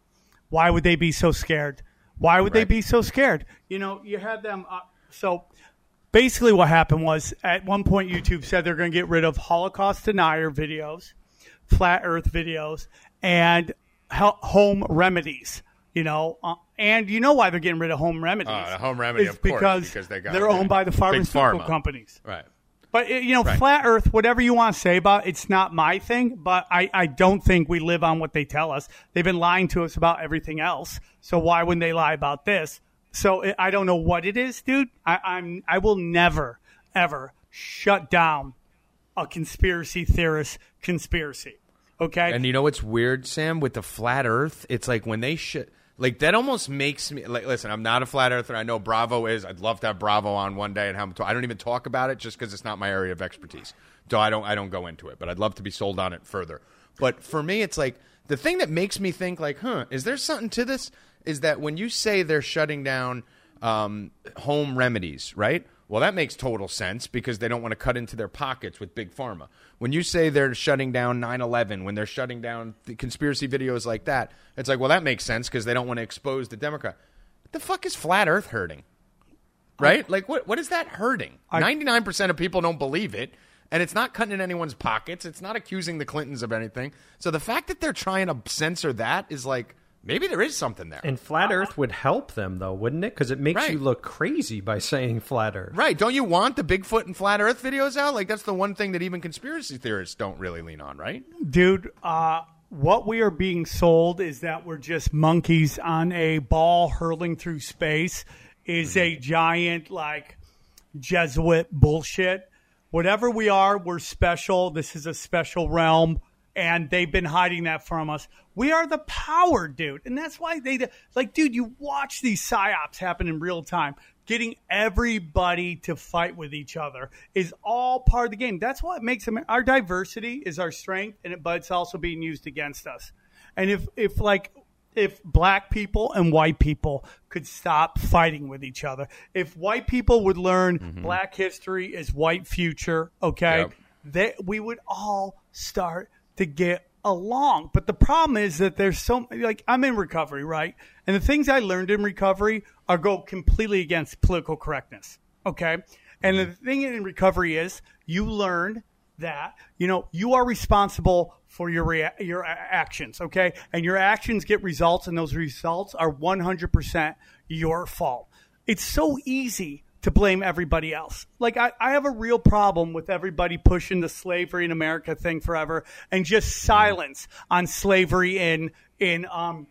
why would they be so scared? Why would right. they be so scared? You know, you had them uh, – so – Basically what happened was at one point YouTube said they're going to get rid of Holocaust denier videos, flat earth videos, and home remedies. You know, uh, and you know why they're getting rid of home remedies. Uh, home remedy, of course, because, because they got they're owned by the pharmaceutical companies. Right. But, it, you know, right. Flat Earth, whatever you want to say about it, it's not my thing. But I, I don't think we live on what they tell us. They've been lying to us about everything else. So why wouldn't they lie about this? So it, I don't know what it is, dude. I, I'm I will never, ever shut down a conspiracy theorist conspiracy. Okay. And you know what's weird, Sam, with the Flat Earth? It's like when they shit. Like, that almost makes me – like, listen, I'm not a flat earther. I know Bravo is. I'd love to have Bravo on one day and have him talk. I don't even talk about it just because it's not my area of expertise. So I don't I don't go into it, but I'd love to be sold on it further. But for me, it's like the thing that makes me think, like, huh, is there something to this? Is that when you say they're shutting down um, home remedies, right? Well, that makes total sense because they don't want to cut into their pockets with Big Pharma. When you say they're shutting down nine eleven, when they're shutting down the conspiracy videos like that, it's like, well, that makes sense because they don't want to expose the Democrat. What the fuck is Flat Earth hurting? Right? I, like, what what is that hurting? I, ninety-nine percent of people don't believe it, and it's not cutting in anyone's pockets. It's not accusing the Clintons of anything. So the fact that they're trying to censor that is like... maybe there is something there. And Flat Earth would help them, though, wouldn't it? Because it makes right. you look crazy by saying Flat Earth. Right. Don't you want the Bigfoot and Flat Earth videos out? Like, that's the one thing that even conspiracy theorists don't really lean on, right? Dude, uh, what we are being sold is that we're just monkeys on a ball hurling through space is mm-hmm. a giant, like, Jesuit bullshit. Whatever we are, we're special. This is a special realm. And they've been hiding that from us. We are the power, dude. And that's why they, like, dude, you watch these psyops happen in real time. Getting everybody to fight with each other is all part of the game. That's what makes them, our diversity is our strength, and it, but it's also being used against us. And if, if like, if black people and white people could stop fighting with each other, if white people would learn mm-hmm. black history is white future, okay, yep. they, we would all start to get along. But the problem is that there's so, like, I'm in recovery, right? And the things I learned in recovery are go completely against political correctness, okay? And the thing in recovery is you learn that, you know, you are responsible for your rea- your actions, okay? And your actions get results, and those results are one hundred percent your fault. It's so easy to blame everybody else. Like, I, I have a real problem with everybody pushing the slavery in America thing forever and just silence on slavery in in um,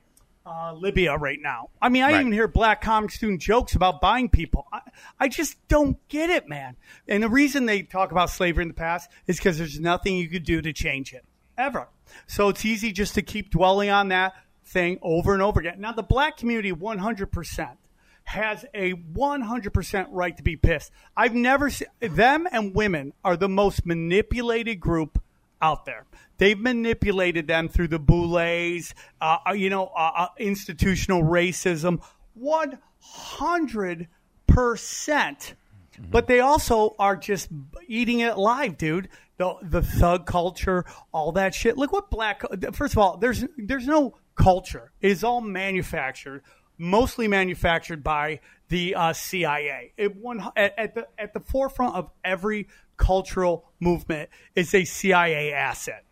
uh, Libya right now. I mean, I right. even hear black comics doing jokes about buying people. I, I just don't get it, man. And the reason they talk about slavery in the past is because there's nothing you could do to change it, ever. So it's easy just to keep dwelling on that thing over and over again. Now, the black community, one hundred percent. Has a one hundred percent right to be pissed. I've never seen them, and women are the most manipulated group out there. They've manipulated them through the boules, uh, you know, uh, institutional racism, one hundred percent. Mm-hmm. But they also are just eating it alive, dude. The, the thug culture, all that shit. Look what black, first of all, there's, there's no culture. It is all manufactured. Mostly manufactured by the uh, C I A. It won, at, at the at the forefront of every cultural movement is a C I A asset,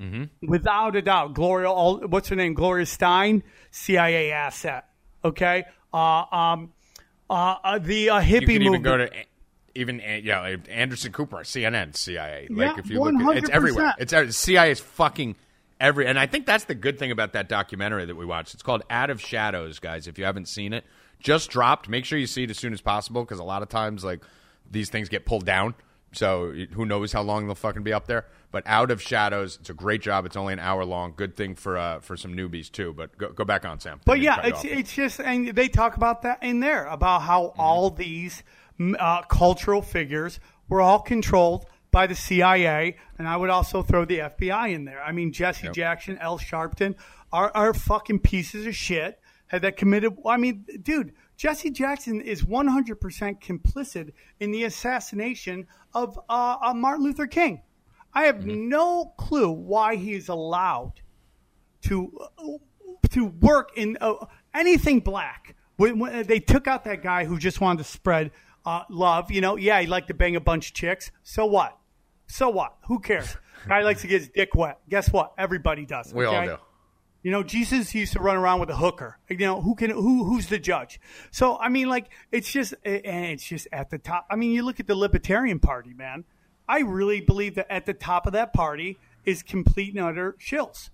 mm-hmm. without a doubt. Gloria, all, what's her name? Gloria Stein, C I A asset. Okay, uh, um, uh, uh, the uh, hippie you can even movement. Go to even yeah, Anderson Cooper, C N N, C I A. Like, yeah, if you one hundred percent. Look, it's everywhere. It's C I A is fucking. Every, and I think that's the good thing about that documentary that we watched. It's called Out of Shadows, guys. If you haven't seen it, just dropped. Make sure you see it as soon as possible because a lot of times, like, these things get pulled down. So who knows how long they'll fucking be up there. But Out of Shadows, it's a great job. It's only an hour long. Good thing for uh, for some newbies, too. But go, go back on, Sam. But, yeah, it's it's just – and they talk about that in there, about how mm-hmm. all these uh, cultural figures were all controlled by the C I A, and I would also throw the F B I in there. I mean, Jesse yep. Jackson, L. Sharpton are, are fucking pieces of shit had that committed. I mean, dude, Jesse Jackson is one hundred percent complicit in the assassination of uh, uh, Martin Luther King. I have mm-hmm. no clue why he is allowed to uh, to work in uh, anything black. When, when they took out that guy who just wanted to spread uh, love. You know, yeah, he liked to bang a bunch of chicks. So what? So what? Who cares? Guy likes to get his dick wet. Guess what? Everybody does. Okay? We all do. You know, Jesus used to run around with a hooker. You know, who can who who's the judge? So I mean, like, it's just and it's just at the top. I mean, you look at the Libertarian Party, man. I really believe that at the top of that party is complete and utter shills.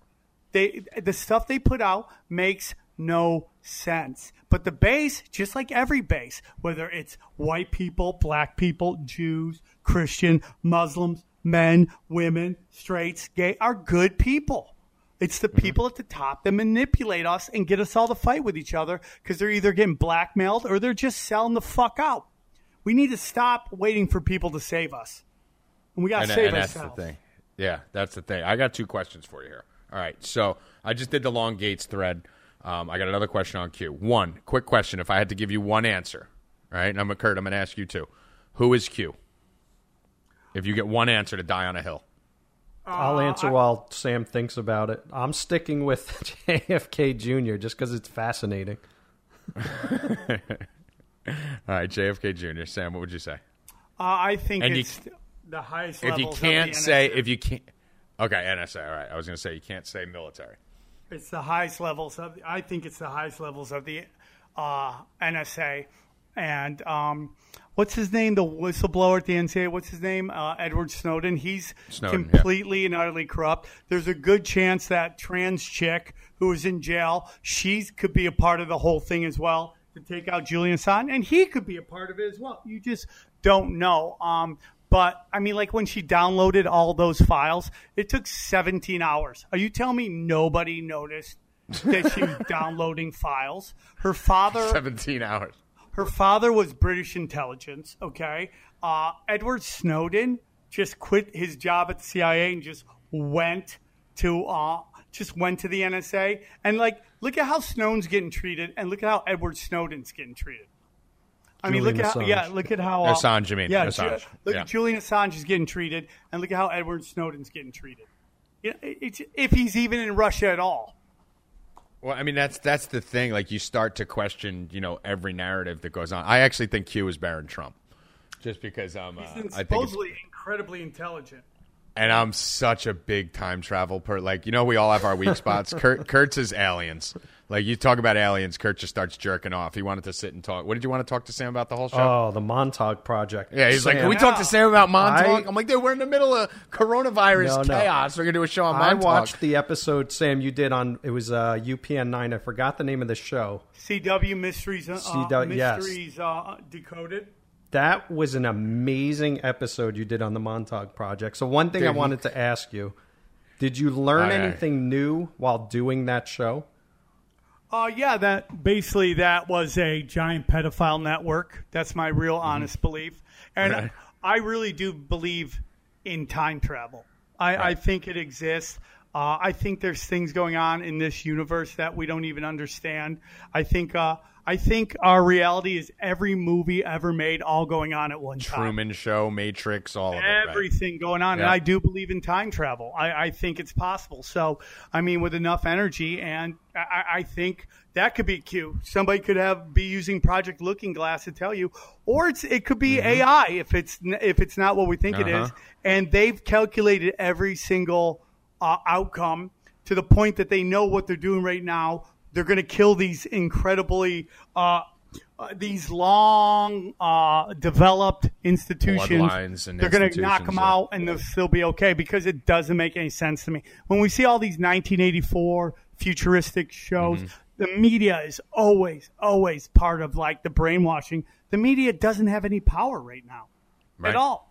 They the stuff they put out makes no sense. But the base, just like every base, whether it's white people, black people, Jews, Christian, Muslims, men, women, straights, gay, are good people. It's the people at the top that manipulate us and get us all to fight with each other because they're either getting blackmailed or they're just selling the fuck out. We need to stop waiting for people to save us. And we got to save and ourselves. That's the thing. Yeah, that's the thing. I got two questions for you here. All right. So I just did the Long Gates thread. Um, I got another question on Q. One, quick question. If I had to give you one answer, all right, and I'm, Kurt, I'm going to ask you two. Who is Q? If you get one answer to die on a hill. I'll answer uh, I, while Sam thinks about it. I'm sticking with J F K Junior just because it's fascinating. All right, J F K Junior Sam, what would you say? Uh, I think and it's you, the highest level. If you can't say, if you can't, okay, N S A. All right, I was going to say you can't say military. It's the highest levels of. I think it's the highest levels of the uh, N S A, and um, what's his name? The whistleblower at the N C A A. What's his name? Uh, Edward Snowden. He's Snowden, completely yeah. and utterly corrupt. There's a good chance that trans chick who is in jail, she could be a part of the whole thing as well to take out Julian Assange, and he could be a part of it as well. You just don't know. Um, but I mean, like when she downloaded all those files, it took seventeen hours. Are you telling me nobody noticed that she was downloading files? Her father. seventeen hours. Her father was British intelligence, okay? Uh, Edward Snowden just quit his job at the C I A and just went to uh, just went to the N S A. And, like, look at how Snowden's getting treated, and look at how Edward Snowden's getting treated. I Julian mean, look Assange. at how, yeah, look at how uh, Assange, I mean, yeah, Assange. Look yeah. at Julian Assange is getting treated, and look at how Edward Snowden's getting treated. You know, it's, if he's even in Russia at all. Well, I mean, that's that's the thing. Like, you start to question, you know, every narrative that goes on. I actually think Q is Barron Trump, just because I'm. Uh, He's supposedly I think incredibly intelligent. And I'm such a big time travel per. Like, you know, we all have our weak spots. Kurt, Kurt's is aliens. Like, you talk about aliens, Kurt just starts jerking off. He wanted to sit and talk. What did you want to talk to Sam about the whole show? Oh, the Montauk Project. Yeah, he's Sam. like, can we yeah. talk to Sam about Montauk? I, I'm like, dude, we're in the middle of coronavirus no, chaos. No. We're going to do a show on I Montauk. I watched the episode, Sam, you did on, it was uh, U P N nine. I forgot the name of the show. C W Mysteries, uh, C W, Mysteries yes. uh, Decoded. That was an amazing episode you did on the Montauk Project. So one thing Didn't. I wanted to ask you, did you learn right. anything new while doing that show? Uh, yeah, that basically that was a giant pedophile network. That's my real honest mm-hmm. belief. And right. I really do believe in time travel. I, right. I think it exists. Uh, I think there's things going on in this universe that we don't even understand. I think uh, I think our reality is every movie ever made all going on at one time. Truman Show, Matrix, all of it. Everything right? going on. Yeah. And I do believe in time travel. I, I think it's possible. So, I mean, with enough energy, and I, I think that could be Q. Somebody could have be using Project Looking Glass to tell you. Or it's, it could be mm-hmm. A I if it's, if it's not what we think uh-huh. it is. And they've calculated every single Uh, outcome to the point that they know what they're doing right now. They're going to kill these incredibly, uh, uh, these long uh, developed institutions. And they're going to knock them out and they'll still be okay because it doesn't make any sense to me. When we see all these nineteen eighty-four futuristic shows, mm-hmm. the media is always, always part of like the brainwashing. The media doesn't have any power right now right. at all.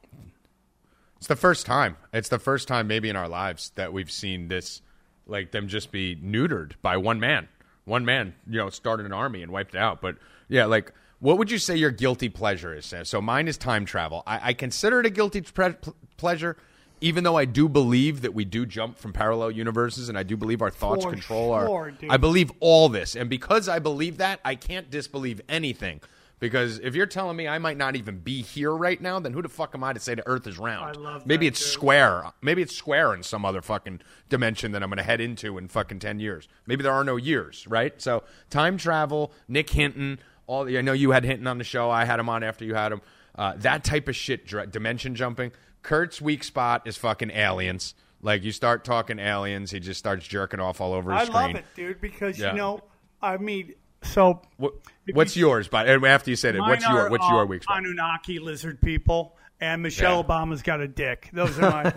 It's the first time. It's the first time maybe in our lives that we've seen this, like them just be neutered by one man. One man, you know, started an army and wiped it out. But yeah, like what would you say your guilty pleasure is, Sam? So mine is time travel. I, I consider it a guilty pre- pleasure, even though I do believe that we do jump from parallel universes and I do believe our thoughts For control sure, our dude. I believe all this. And because I believe that, I can't disbelieve anything. Because if you're telling me I might not even be here right now, then who the fuck am I to say the Earth is round? I love Maybe it's too. square. Maybe it's square in some other fucking dimension that I'm going to head into in fucking ten years. Maybe there are no years, right? So time travel, Nick Hinton, all the, I know you had Hinton on the show. I had him on after you had him. Uh, that type of shit, dimension jumping. Kurt's weak spot is fucking aliens. Like, you start talking aliens, he just starts jerking off all over his I screen. I love it, dude, because, yeah. you know, I mean, so. What, what's you, yours? But after you said it, what's your, what's your weak spot? Anunnaki lizard people. And Michelle yeah. Obama's got a dick. Those are my. no,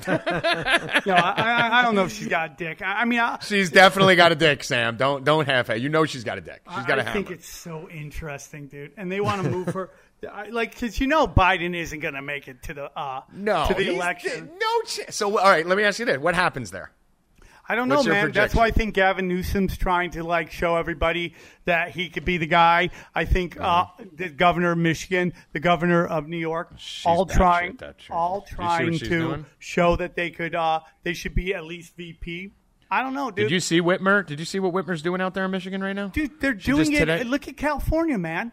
I, I, I don't know if she's got a dick. I, I mean, I, she's definitely got a dick, Sam. Don't don't have her. You know she's got a dick. She's got I, a hammer. I think it's so interesting, dude. And they want to move her, like, because you know Biden isn't going to make it to the uh no, to the election. No chance. So all right, let me ask you this: what happens there? I don't What's know, man. Projection? That's why I think Gavin Newsom's trying to, like, show everybody that he could be the guy. I think mm-hmm. uh, the governor of Michigan, the governor of New York, she's all trying, shit, shit. all trying to doing? show that they could, uh, they should be at least V P. I don't know, dude. Did you see Whitmer? Did you see what Whitmer's doing out there in Michigan right now? Dude, they're she doing it. Today? Look at California, man.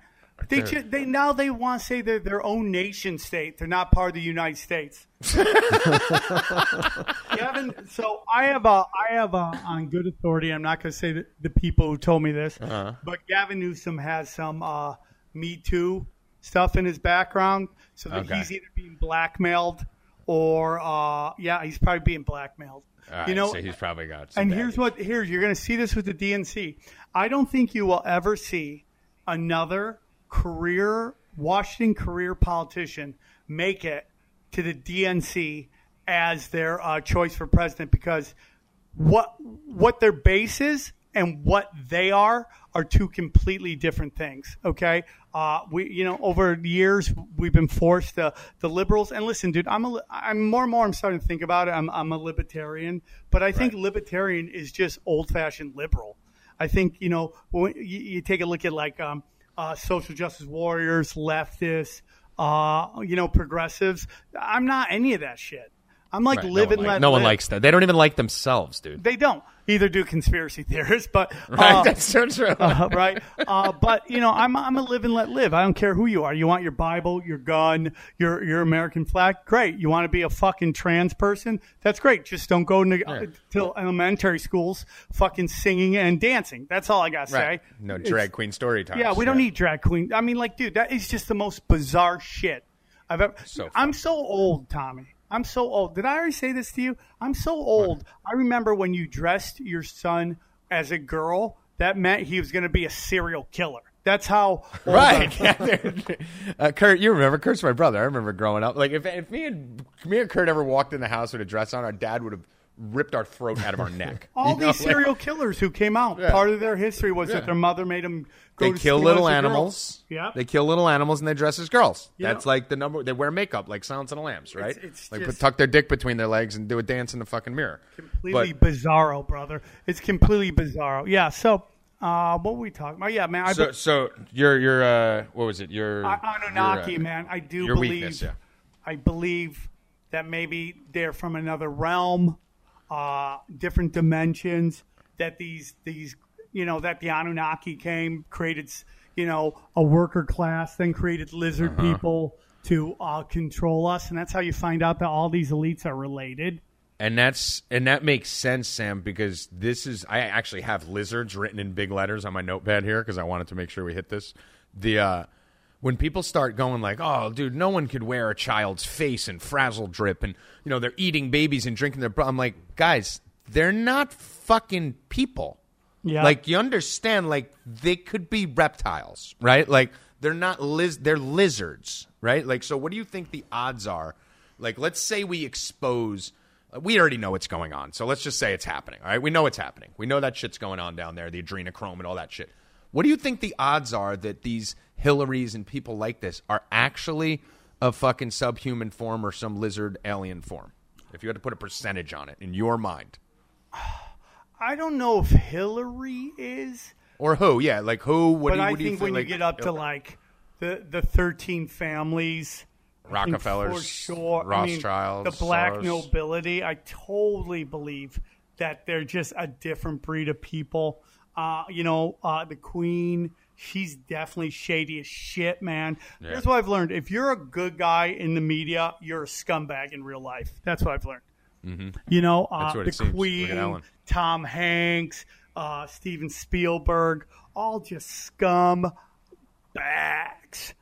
They, just, they now they want to say they're their own nation state. They're not part of the United States. Kevin, so I have a I have a, on good authority. I'm not going to say the, the people who told me this, uh-huh. but Gavin Newsom has some uh, Me Too stuff in his background, so that okay. he's either being blackmailed or uh, yeah, he's probably being blackmailed. All right, you know, so he's probably got. Some and baggage. here's what here you're going to see this with the D N C. I don't think you will ever see another. Career Washington career politician make it to the D N C as their uh, choice for president, because what what their base is and what they are are two completely different things. Okay, uh, we you know over the years we've been forced to the liberals. And listen, dude, I'm a, I'm more and more I'm starting to think about it. I'm I'm a libertarian, but I think right. libertarian is just old fashioned liberal. I think you know when you, you take a look at like. Um, Uh, social justice warriors, leftists, uh, you know, progressives. I'm not any of that shit. I'm like right, live no and like, let No live. one likes that. They don't even like themselves, dude. They don't. Either do conspiracy theorists, but uh, right, that's so true. uh, right. Uh, but you know, I'm I'm a live and let live. I don't care who you are. You want your Bible, your gun, your your American flag? Great. You want to be a fucking trans person? That's great. Just don't go to, yeah. till elementary schools, fucking singing and dancing. That's all I gotta say. Right. No drag it's, queen story time. Yeah, we don't yeah. need drag queen. I mean, like, dude, that is just the most bizarre shit I've ever. So I'm so old, Tommy. I'm so old. Did I already say this to you? I'm so old. I remember when you dressed your son as a girl, that meant he was going to be a serial killer. That's how old right. I- uh, Kurt, you remember? Kurt's my brother. I remember growing up. Like if if me and me and Kurt ever walked in the house with a dress on, our dad would have ripped our throat out of our neck. All you know? These serial killers who came out, yeah. part of their history was yeah. that their mother made them go they to kill little animals. Yeah, they kill little animals and they dress as girls. You That's know? like the number. They wear makeup like Silence of the Lambs, right? It's, it's like just, tuck their dick between their legs and do a dance in the fucking mirror. Completely but, bizarro, brother. It's completely bizarro. Yeah. So uh, what were we talking about? Yeah, man. I so, be- so your your uh, what was it? Your uh, Anunnaki, your, uh, man. I do your believe. Weakness, yeah. I believe that maybe they're from another realm. Uh, different dimensions that these these you know that the Anunnaki came created you know a worker class, then created lizard uh-huh. people to uh, control us, and that's how you find out that all these elites are related. And that's and that makes sense, Sam, because this is I actually have lizards written in big letters on my notepad here because I wanted to make sure we hit this. The uh, when people start going like, oh, dude, no one could wear a child's face and frazzle drip and, you know, they're eating babies and drinking their blood. I'm like, guys, they're not fucking people. Yeah. Like, you understand, like, they could be reptiles, right? Like, they're not liz- – they're lizards, right? Like, so what do you think the odds are? Like, let's say we expose uh, – we already know what's going on. So let's just say it's happening, all right? We know it's happening. We know that shit's going on down there, the adrenochrome and all that shit. What do you think the odds are that these Hillarys and people like this are actually a fucking subhuman form or some lizard alien form? If you had to put a percentage on it in your mind. I don't know if Hillary is. Or who, yeah. Like who? What but do you, I what think do you when like, you get up to like the, the thirteen families. Rockefellers, sure, Rothschilds. I mean, the black Soros. Nobility. I totally believe that they're just a different breed of people. Uh, you know, uh, the queen, she's definitely shady as shit, man. Yeah. Here's what I've learned. If you're a good guy in the media, you're a scumbag in real life. That's what I've learned. Mm-hmm. You know, uh, the queen, Tom Hanks, uh, Steven Spielberg, all just scum, backs.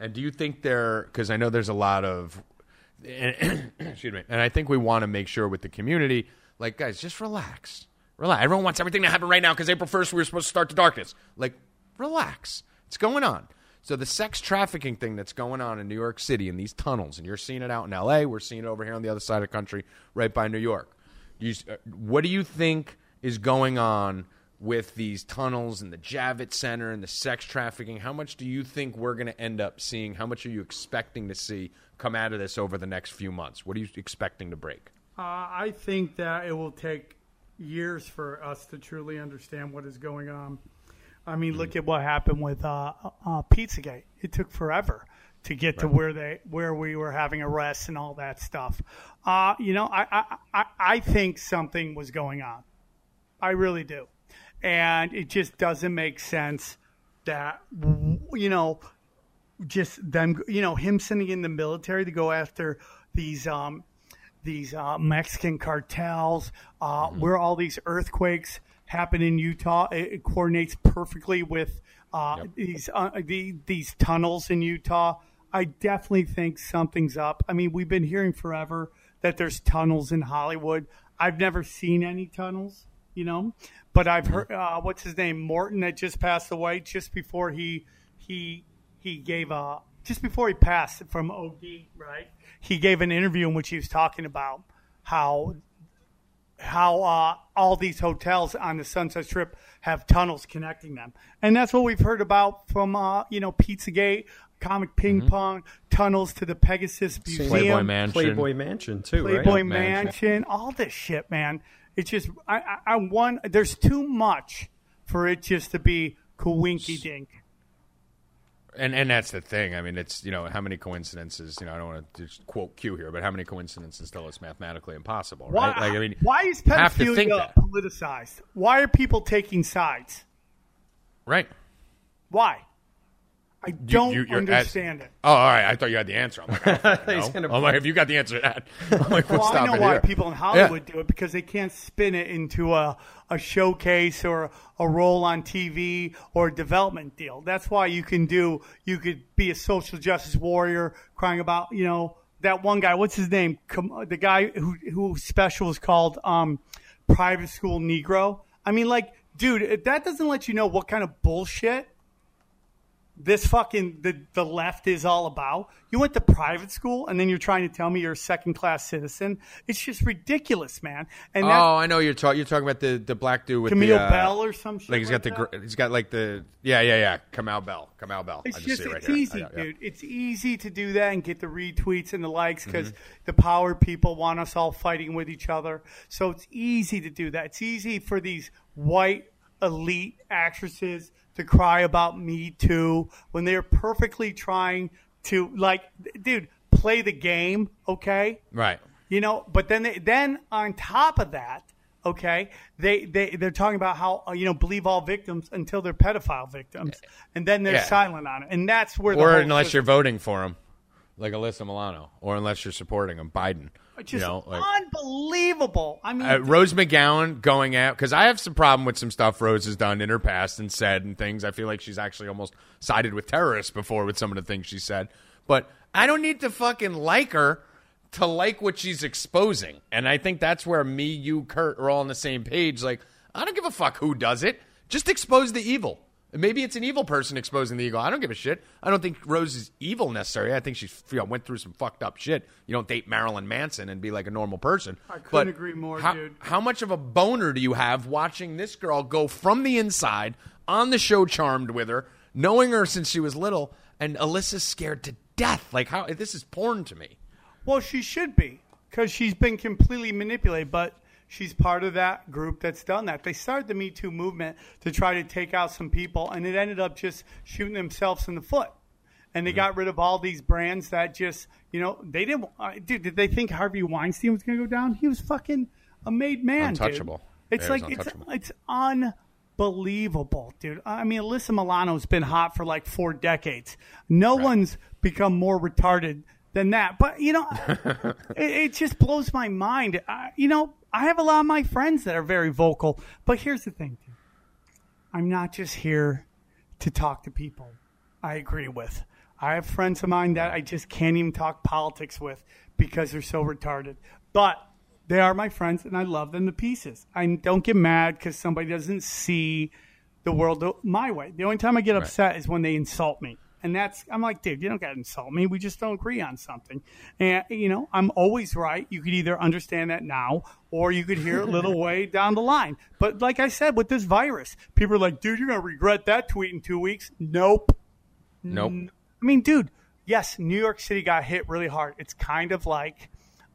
And do you think they're, because I know there's a lot of, and, excuse me, and I think we want to make sure with the community, like, guys, just relax. Relax. Everyone wants everything to happen right now because April first we were supposed to start the darkness. Like, relax. It's going on. So the sex trafficking thing that's going on in New York City in these tunnels, and you're seeing it out in L A, we're seeing it over here on the other side of the country right by New York. You, what do you think is going on with these tunnels and the Javits Center and the sex trafficking? How much do you think we're going to end up seeing? How much are you expecting to see come out of this over the next few months? What are you expecting to break? Uh, I think that it will take years for us to truly understand what is going on. I mean, look at what happened with uh, uh, Pizzagate. It took forever to get right to where they where we were having arrests and all that stuff. Uh, you know, I, I, I, I think something was going on. I really do. And it just doesn't make sense that, you know, just them, you know, him sending in the military to go after these um, these uh, Mexican cartels, uh, mm-hmm. where all these earthquakes happen in Utah. It coordinates perfectly with uh, yep. these uh, the, these tunnels in Utah. I definitely think something's up. I mean, we've been hearing forever that there's tunnels in Hollywood. I've never seen any tunnels, you know, but I've heard uh, what's his name, Morton, that just passed away just before he he he gave a just before he passed from O D, right? He gave an interview in which he was talking about how. how uh, all these hotels on the Sunset Strip have tunnels connecting them. And that's what we've heard about from, uh, you know, Pizzagate, Comic Ping mm-hmm. Pong, tunnels to the Pegasus Museum. Playboy Mansion. Playboy Mansion, too, Playboy right? Playboy Mansion, Mansion, all this shit, man. It's just, I, I, I want, there's too much for it just to be kawinky-dink. And and that's the thing. I mean, it's, you know, how many coincidences, you know, I don't want to just quote Q here, but how many coincidences tell us mathematically impossible, right? Why, like, I mean, why is pedophilia politicized? Why are people taking sides? Right. Why? I don't you, you, understand as, it. Oh, all right. I thought you had the answer. I'm like, I thought he's gonna I'm like, if you got the answer to that, I'm like, well, well stop I know it why here. People in Hollywood yeah. do it because they can't spin it into a, a showcase or a role on T V or a development deal. That's why you can do. You could be a social justice warrior, crying about you know that one guy. What's his name? The guy who who special is called um, Private School Negro. I mean, like, dude, that doesn't let you know what kind of bullshit this fucking, the, the left is all about. You went to private school and then you're trying to tell me you're a second class citizen. It's just ridiculous, man. And that, oh, I know you're talking, you're talking about the, the black dude with Camille the, uh, Bell or some shit. Like he's like got that. the, he's got like the, yeah, yeah, yeah. Camille Bell, Camille Bell. It's I just, just see it right it's here. easy, I, yeah. dude. It's easy to do that and get the retweets and the likes because mm-hmm. the power people want us all fighting with each other. So it's easy to do that. It's easy for these white elite actresses to cry about Me Too when they're perfectly trying to, like, dude, play the game, okay? Right. You know, but then they, then on top of that, okay, they, they, they're talking about how, you know, believe all victims until they're pedophile victims. And then they're yeah. silent on it. And that's where the Or unless system- you're voting for them, like Alyssa Milano, or unless you're supporting them, Biden. Just you know, like, unbelievable. I mean, uh, Rose McGowan going out because I have some problem with some stuff Rose has done in her past and said and things. I feel like she's actually almost sided with terrorists before with some of the things she said. But I don't need to fucking like her to like what she's exposing. And I think that's where me, you, Kurt are all on the same page. Like, I don't give a fuck who does it. Just expose the evil. Maybe it's an evil person exposing the evil. I don't give a shit. I don't think Rose is evil necessarily. I think she you know, went through some fucked up shit. You don't date Marilyn Manson and be like a normal person. I couldn't but agree more, how, dude. How much of a boner do you have watching this girl go from the inside on the show Charmed with her, knowing her since she was little, and Alyssa's scared to death? Like, how this is porn to me. Well, she should be because she's been completely manipulated, but she's part of that group that's done that. They started the Me Too movement to try to take out some people, and it ended up just shooting themselves in the foot. And they mm-hmm. got rid of all these brands that just, you know, they didn't. Uh, dude, did they think Harvey Weinstein was going to go down? He was fucking a made man, untouchable. Dude. It's yeah, like it it's it's unbelievable, dude. I mean, Alyssa Milano's been hot for like four decades. No right. one's become more retarded than that. But you know, it, it just blows my mind. I, you know. I have a lot of my friends that are very vocal, but here's the thing. I'm not just here to talk to people. I agree with. I have friends of mine that I just can't even talk politics with because they're so retarded. But they are my friends, and I love them to pieces. I don't get mad because somebody doesn't see the world my way. The only time I get upset right. is when they insult me. And that's, I'm like, dude, you don't got to insult me. We just don't agree on something. And, you know, I'm always right. You could either understand that now or you could hear it a little way down the line. But like I said, with this virus, people are like, dude, you're going to regret that tweet in two weeks. Nope. Nope. N- I mean, dude, yes, New York City got hit really hard. It's kind of like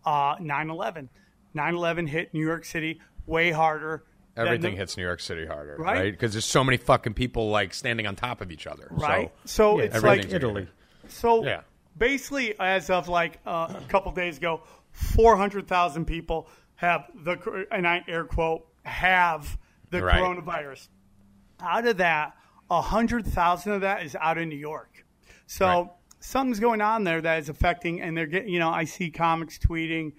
uh, nine eleven. nine eleven hit New York City way harder. Everything the, hits New York City harder, right? Because right? there's so many fucking people like standing on top of each other. Right. So, so yeah, it's like Italy. So yeah. basically, as of like uh, a couple days ago, four hundred thousand people have the, and I air quote, have the right. coronavirus. Out of that, one hundred thousand of that is out in New York. So right. something's going on there that is affecting, and they're getting, you know, I see comics tweeting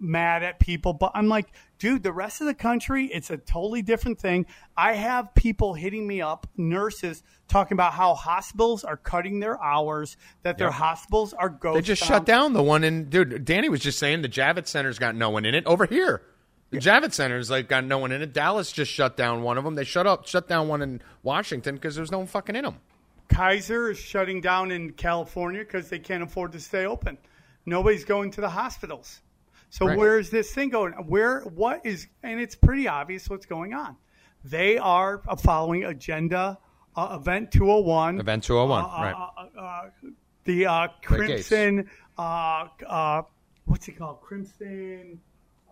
mad at people, but I'm like, dude, the rest of the country, it's a totally different thing. I have people hitting me up, nurses, talking about how hospitals are cutting their hours, that their yep. hospitals are ghost. They just found. shut down the one in, dude, Danny was just saying the Javits Center's got no one in it over here. The yeah. Javits Center's like got no one in it. Dallas just shut down one of them. They shut up, shut down one in Washington because there's no one fucking in them. Kaiser is shutting down in California because they can't afford to stay open. Nobody's going to the hospitals. So right. where is this thing going? Where, what is, and it's pretty obvious what's going on. They are following Agenda uh, Event two oh one. Event two oh one, uh, right. Uh, uh, the uh, Crimson, uh, uh, what's it called? Crimson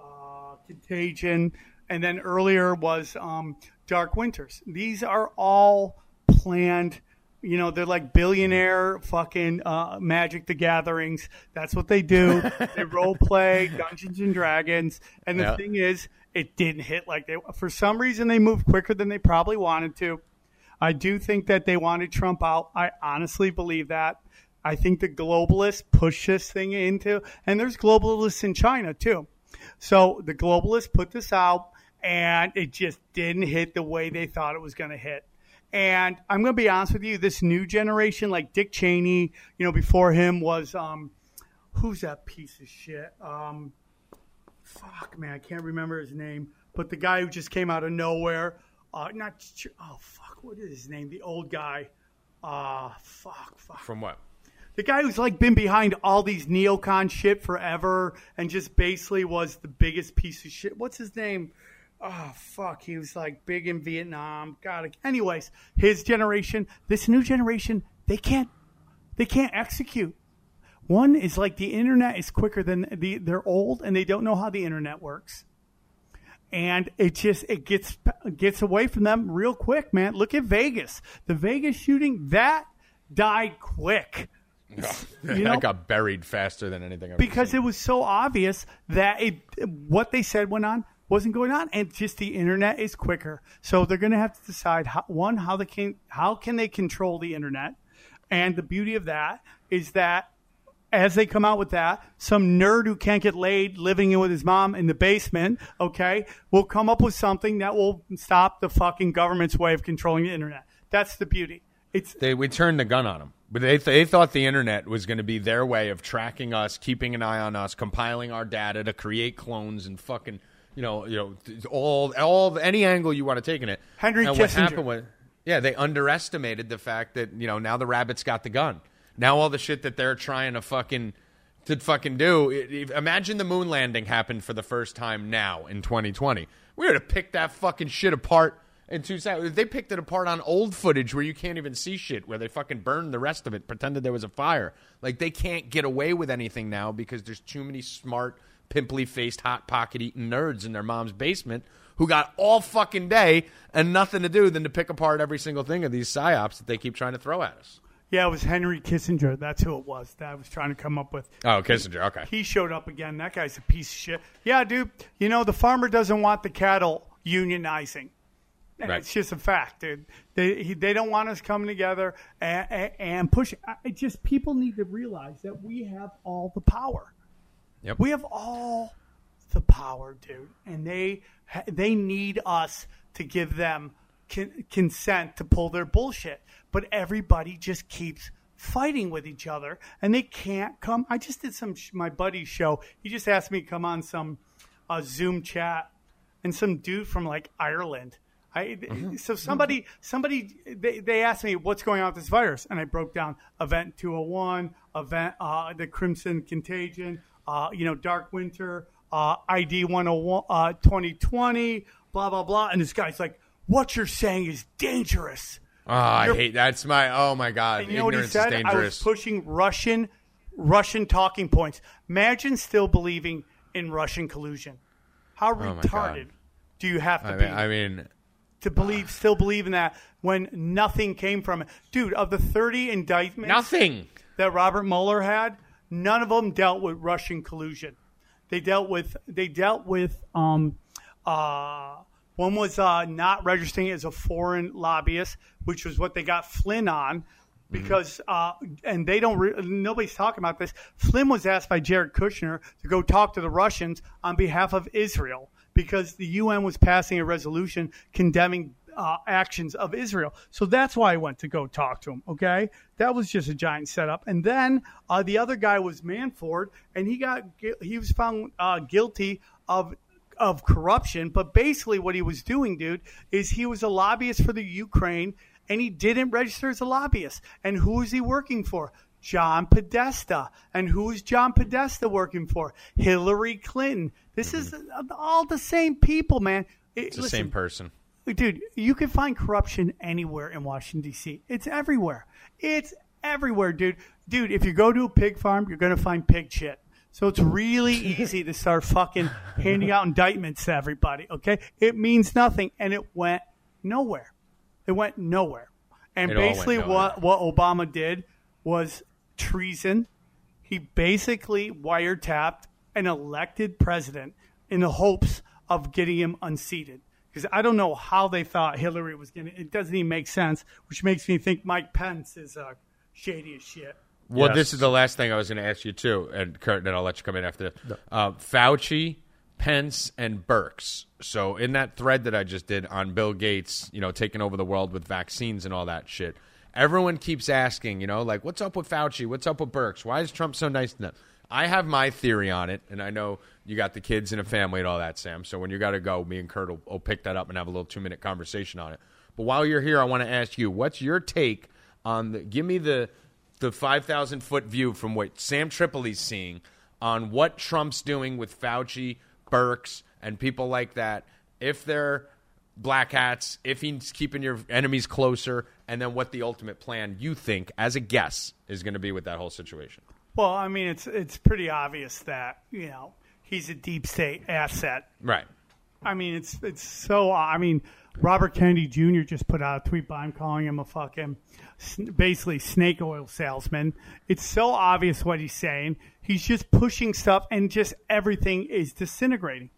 uh, Contagion. And then earlier was um, Dark Winters. These are all planned. You know, they're like billionaire fucking uh, Magic the Gatherings. That's what they do. They role play Dungeons and Dragons. And the yeah. thing is, it didn't hit like they – for some reason, they moved quicker than they probably wanted to. I do think that they wanted Trump out. I honestly believe that. I think the globalists push this thing into – and there's globalists in China too. So the globalists put this out, and it just didn't hit the way they thought it was going to hit. And I'm going to be honest with you, this new generation, like Dick Cheney, you know, before him was, um, who's that piece of shit? Um, fuck, man, I can't remember his name. But the guy who just came out of nowhere, uh, not, oh, fuck, what is his name? The old guy. Uh, fuck, fuck. From what? The guy who's, like, been behind all these neocon shit forever and just basically was the biggest piece of shit. What's his name? Oh, fuck. He was, like, big in Vietnam. God. Anyways, his generation, this new generation, they can't they can't execute. One is, like, the internet is quicker than the, they're old, and they don't know how the internet works. And it just it gets gets away from them real quick, man. Look at Vegas. The Vegas shooting, that died quick. Oh, you know, I got buried faster than anything I've because seen. It was so obvious that it what they said went on. Wasn't going on, and just the internet is quicker. So they're going to have to decide how, one how they can how can they control the internet, and the beauty of that is that as they come out with that, some nerd who can't get laid living in with his mom in the basement, okay, will come up with something that will stop the fucking government's way of controlling the internet. That's the beauty. It's they we turned the gun on them. But they th- they thought the internet was going to be their way of tracking us, keeping an eye on us, compiling our data to create clones and fucking. You know, you know, all, all, any angle you want to take in it. Henry and Kissinger. What happened was, yeah, they underestimated the fact that you know now the rabbit's got the gun. Now all the shit that they're trying to fucking, to fucking do. It, imagine the moon landing happened for the first time now in twenty twenty. We would have picked that fucking shit apart in two seconds. They picked it apart on old footage where you can't even see shit, where they fucking burned the rest of it, pretended there was a fire. Like they can't get away with anything now because there's too many smart. Pimply-faced, hot-pocket-eating nerds in their mom's basement who got all fucking day and nothing to do than to pick apart every single thing of these psyops that they keep trying to throw at us. Yeah, it was Henry Kissinger. That's who it was that I was trying to come up with. Oh, Kissinger. Okay. He showed up again. That guy's a piece of shit. Yeah, dude. You know, the farmer doesn't want the cattle unionizing. Right. It's just a fact, dude. They he, they don't want us coming together and, and, and pushing. It just people need to realize that we have all the power. Yep. We have all the power, dude, and they they need us to give them con- consent to pull their bullshit. But everybody just keeps fighting with each other, and they can't come. I just did some sh- my buddy's show. He just asked me to come on some uh, Zoom chat, and some dude from like Ireland. I, mm-hmm. So somebody, somebody, they, they asked me what's going on with this virus, and I broke down Event two oh one, Event uh, the Crimson Contagion, uh, you know, Dark Winter, uh, I D one oh one, uh, twenty twenty, blah blah blah. And this guy's like, "What you're saying is dangerous." Oh, I hate that's my oh my god! You know what he said? I was pushing Russian, Russian talking points. Imagine still believing in Russian collusion. How retarded do you have to be? I mean. To believe, still believe in that when nothing came from it. Dude, of the thirty indictments nothing. that Robert Mueller had, none of them dealt with Russian collusion. They dealt with, they dealt with, um, uh, one was uh, not registering as a foreign lobbyist, which was what they got Flynn on because, mm-hmm. uh, and they don't, re- nobody's talking about this. Flynn was asked by Jared Kushner to go talk to the Russians on behalf of Israel, because the U N was passing a resolution condemning uh, actions of Israel. So that's why I went to go talk to him, okay? That was just a giant setup. And then uh, the other guy was Manafort, and he got he was found uh, guilty of of corruption. But basically what he was doing, dude, is he was a lobbyist for the Ukraine, and he didn't register as a lobbyist. And who is he working for? John Podesta. And who's John Podesta working for? Hillary Clinton. This mm-hmm. is all the same people, man. It, it's the listen, same person. Dude, you can find corruption anywhere in Washington, D C. It's everywhere. It's everywhere, dude. Dude, if you go to a pig farm, you're going to find pig shit. So it's really easy to start fucking handing out indictments to everybody, okay? It means nothing, and it went nowhere. It went nowhere. And it basically all went nowhere. what, what Obama did was treason. He basically wiretapped an elected president in the hopes of getting him unseated. Because I don't know how they thought Hillary was going to. It doesn't even make sense, which makes me think Mike Pence is uh, shady as shit. Well, yes. This is the last thing I was going to ask you, too. And, Kurt, then I'll let you come in after this. No. Uh, Fauci, Pence, and Birx. So in that thread that I just did on Bill Gates, you know, taking over the world with vaccines and all that shit, everyone keeps asking, you know, like, what's up with Fauci? What's up with Birx? Why is Trump so nice to them? I have my theory on it, and I know you got the kids and a family and all that, Sam. So when you got to go, me and Kurt will, will pick that up and have a little two-minute conversation on it. But while you're here, I want to ask you, what's your take on the – give me the the five thousand foot view from what Sam Tripoli's seeing on what Trump's doing with Fauci, Birx, and people like that, if they're black hats, if he's keeping your enemies closer, and then what the ultimate plan you think, as a guess, is going to be with that whole situation. Well, I mean, it's it's pretty obvious that, you know, he's a deep state asset. Right. I mean, it's it's so – I mean, Robert Kennedy Junior just put out a tweet by him calling him a fucking basically snake oil salesman. It's so obvious what he's saying. He's just pushing stuff, and just everything is disintegrating.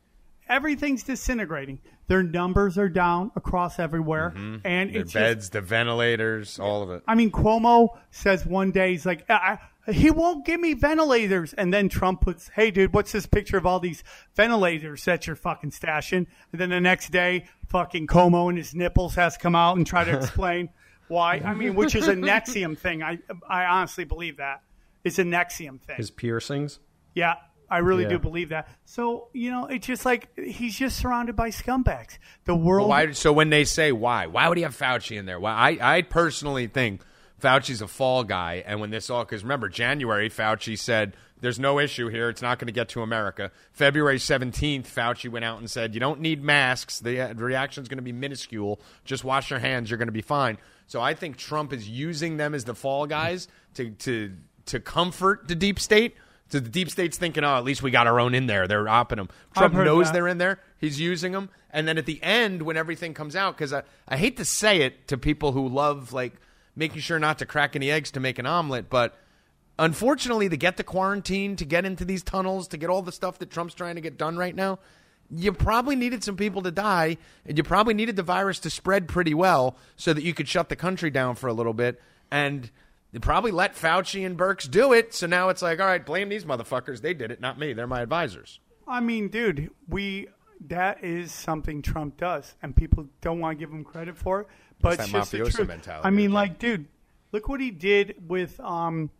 Everything's disintegrating. Their numbers are down across everywhere. Mm-hmm. And Their it's beds, just, the ventilators, all of it. I mean, Cuomo says one day, he's like, I, he won't give me ventilators. And then Trump puts, hey, dude, what's this picture of all these ventilators that you're fucking stashing? And then the next day, fucking Cuomo and his nipples has to come out and try to explain why. I mean, which is a N X I V M thing. I, I honestly believe that. It's a N X I V M thing. His piercings? Yeah. I really yeah. do believe that. So, you know, it's just like he's just surrounded by scumbags. The world. Well, why, so when they say why, why would he have Fauci in there? Well, I, I personally think Fauci's a fall guy. And when this all, because remember, January, Fauci said there's no issue here. It's not going to get to America. February seventeenth, Fauci went out and said, you don't need masks. The reaction is going to be minuscule. Just wash your hands. You're going to be fine. So I think Trump is using them as the fall guys to to to comfort the deep state. So the deep state's thinking, oh, at least we got our own in there. They're opping them. Trump knows they're in there. He's using them. And then at the end, when everything comes out, because I, I hate to say it to people who love, like, making sure not to crack any eggs to make an omelet, but unfortunately, to get the quarantine, to get into these tunnels, to get all the stuff that Trump's trying to get done right now, you probably needed some people to die, and you probably needed the virus to spread pretty well so that you could shut the country down for a little bit. And they probably let Fauci and Birx do it. So now it's like, all right, blame these motherfuckers. They did it, not me. They're my advisors. I mean, dude, we that is something Trump does, and people don't want to give him credit for it. But it's just the truth. Mentality. I mean, like, dude, look what he did with um,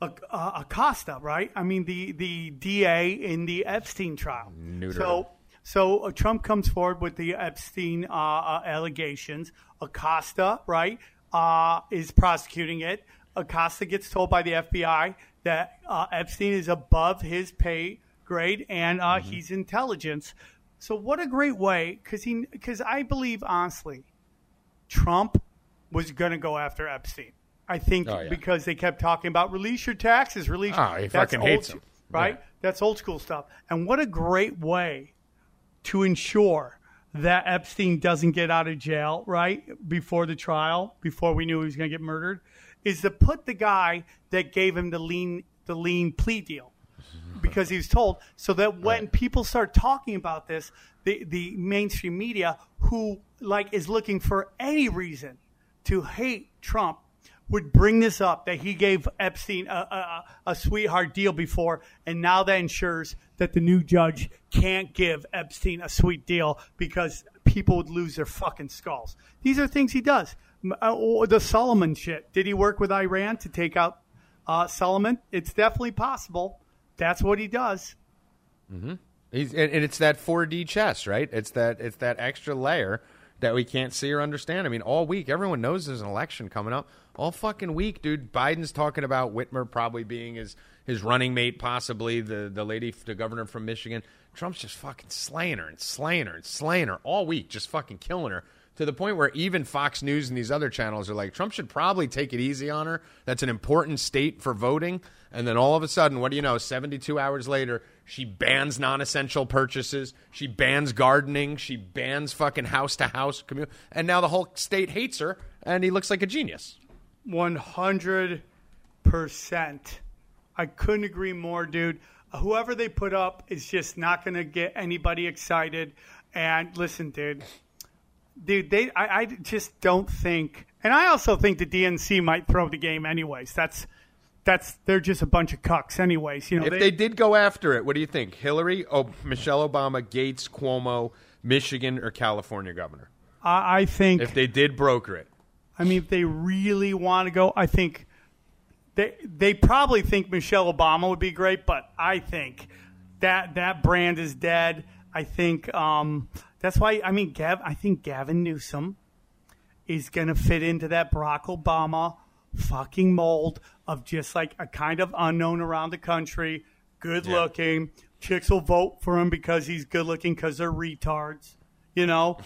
Acosta, right? I mean, the, the D A in the Epstein trial. Neuter. So, so uh, Trump comes forward with the Epstein uh, uh, allegations. Acosta, right, uh, is prosecuting it. Acosta gets told by the F B I that uh, Epstein is above his pay grade and uh, mm-hmm. he's intelligence. So what a great way, because he, because I believe, honestly, Trump was going to go after Epstein. I think oh, yeah. because they kept talking about release your taxes, release. Oh, he fucking hates them. Right? Yeah. That's old school stuff. And what a great way to ensure that Epstein doesn't get out of jail, right, before the trial, before we knew he was going to get murdered, is to put the guy that gave him the lean the lean plea deal, because he was told, so that when right. people start talking about this, the, the mainstream media, who like is looking for any reason to hate Trump, would bring this up, that he gave Epstein a, a, a sweetheart deal before, and now that ensures that the new judge can't give Epstein a sweet deal because people would lose their fucking skulls. These are things he does. Or the Solomon shit. Did he work with Iran to take out uh, Solomon? It's definitely possible. That's what he does. Mm-hmm. He's, and, and it's that four D chess, right? It's that it's that extra layer that we can't see or understand. I mean, all week, everyone knows there's an election coming up. All fucking week, dude, Biden's talking about Whitmer probably being his, his running mate, possibly the, the lady, the governor from Michigan. Trump's just fucking slaying her and slaying her and slaying her all week, just fucking killing her. To the point where even Fox News and these other channels are like, Trump should probably take it easy on her. That's an important state for voting. And then all of a sudden, what do you know, seventy-two hours later, she bans non-essential purchases. She bans gardening. She bans fucking house-to-house commu-. And now the whole state hates her, and he looks like a genius. one hundred percent. I couldn't agree more, dude. Whoever they put up is just not going to get anybody excited. And listen, dude. Dude, they, I, I just don't think, and I also think the D N C might throw the game anyways. That's, that's, they're just a bunch of cucks anyways. You know, if they, they did go after it, what do you think? Hillary, oh, Michelle Obama, Gates, Cuomo, Michigan, or California governor? I, I think if they did broker it, I mean, if they really want to go, I think they they probably think Michelle Obama would be great, but I think that that brand is dead. I think. Um, That's why, I mean, Gav. I think Gavin Newsom is going to fit into that Barack Obama fucking mold of just like a kind of unknown around the country, good looking. Yeah. Chicks will vote for him because he's good looking because they're retards, you know?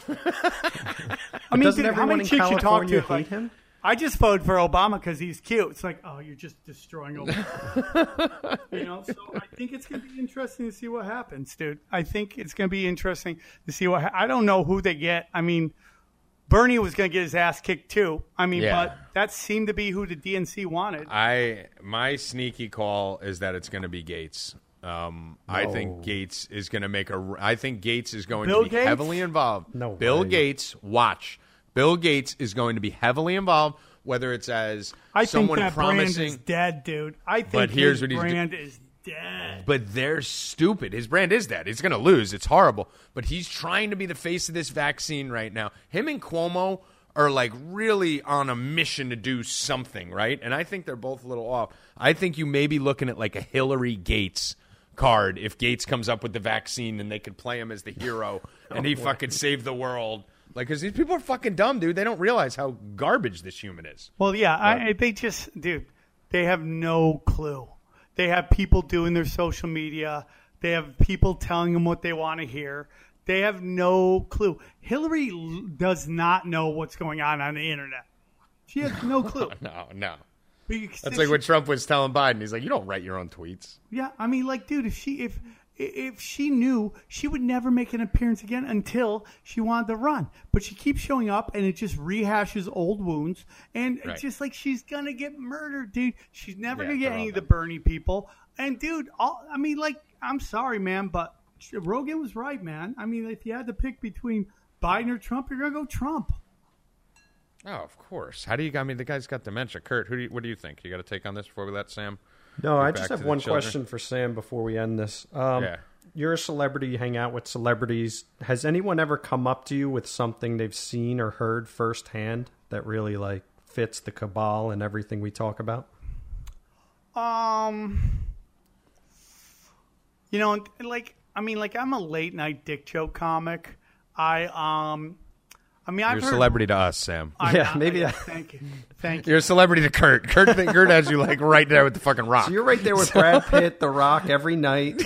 I mean, dude, how many chicks California you talk to? Like, him? I just voted for Obama because he's cute. It's like, oh, you're just destroying Obama. You know, so I think it's going to be interesting to see what happens, dude. I think it's going to be interesting to see what ha- – I don't know who they get. I mean, Bernie was going to get his ass kicked too. I mean, yeah. But that seemed to be who the D N C wanted. I My sneaky call is that it's going to be Gates. Um, no. I think Gates is going to make a – I think Gates is going Bill to be Gates? heavily involved. No, Bill way. Gates, watch. Bill Gates is going to be heavily involved, whether it's as I someone think that promising. Brand is dead, dude. I think but his here's what brand he's do- is dead. But they're stupid. His brand is dead. He's going to lose. It's horrible. But he's trying to be the face of this vaccine right now. Him and Cuomo are like really on a mission to do something, right? And I think they're both a little off. I think you may be looking at like a Hillary Gates card if Gates comes up with the vaccine and they could play him as the hero oh, and he boy. fucking saved the world. Like, because these people are fucking dumb, dude. They don't realize how garbage this human is. Well, yeah, I, they just, dude, they have no clue. They have people doing their social media. They have people telling them what they want to hear. They have no clue. Hillary does not know what's going on on the internet. She has no clue. no, no. Because That's like she, what Trump was telling Biden. He's like, you don't write your own tweets. Yeah, I mean, like, dude, if she, if. If she knew, she would never make an appearance again until she wanted to run. But she keeps showing up, and it just rehashes old wounds. And right. it's just like she's going to get murdered, dude. She's never yeah, going to get any of the Bernie people. And, dude, all, I mean, like, I'm sorry, man, but Rogan was right, man. I mean, if you had to pick between Biden or Trump, you're going to go Trump. Oh, of course. How do you – I mean, the guy's got dementia. Kurt, who do you, what do you think? You got to take on this before we let Sam – No, I just have one question for Sam before we end this. Um, yeah. you're a celebrity, you hang out with celebrities. Has anyone ever come up to you with something they've seen or heard firsthand that really like fits the cabal and everything we talk about? Um, you know, like, I mean, like I'm a late night dick joke comic. I, um, I mean, I've You're a heard... celebrity to us, Sam. I'm yeah, not, maybe. I... Thank you. Thank you. You're a celebrity to Kurt. Kurt, Kurt has you like right there with the fucking Rock. So you're right there with so... Brad Pitt, The Rock, every night.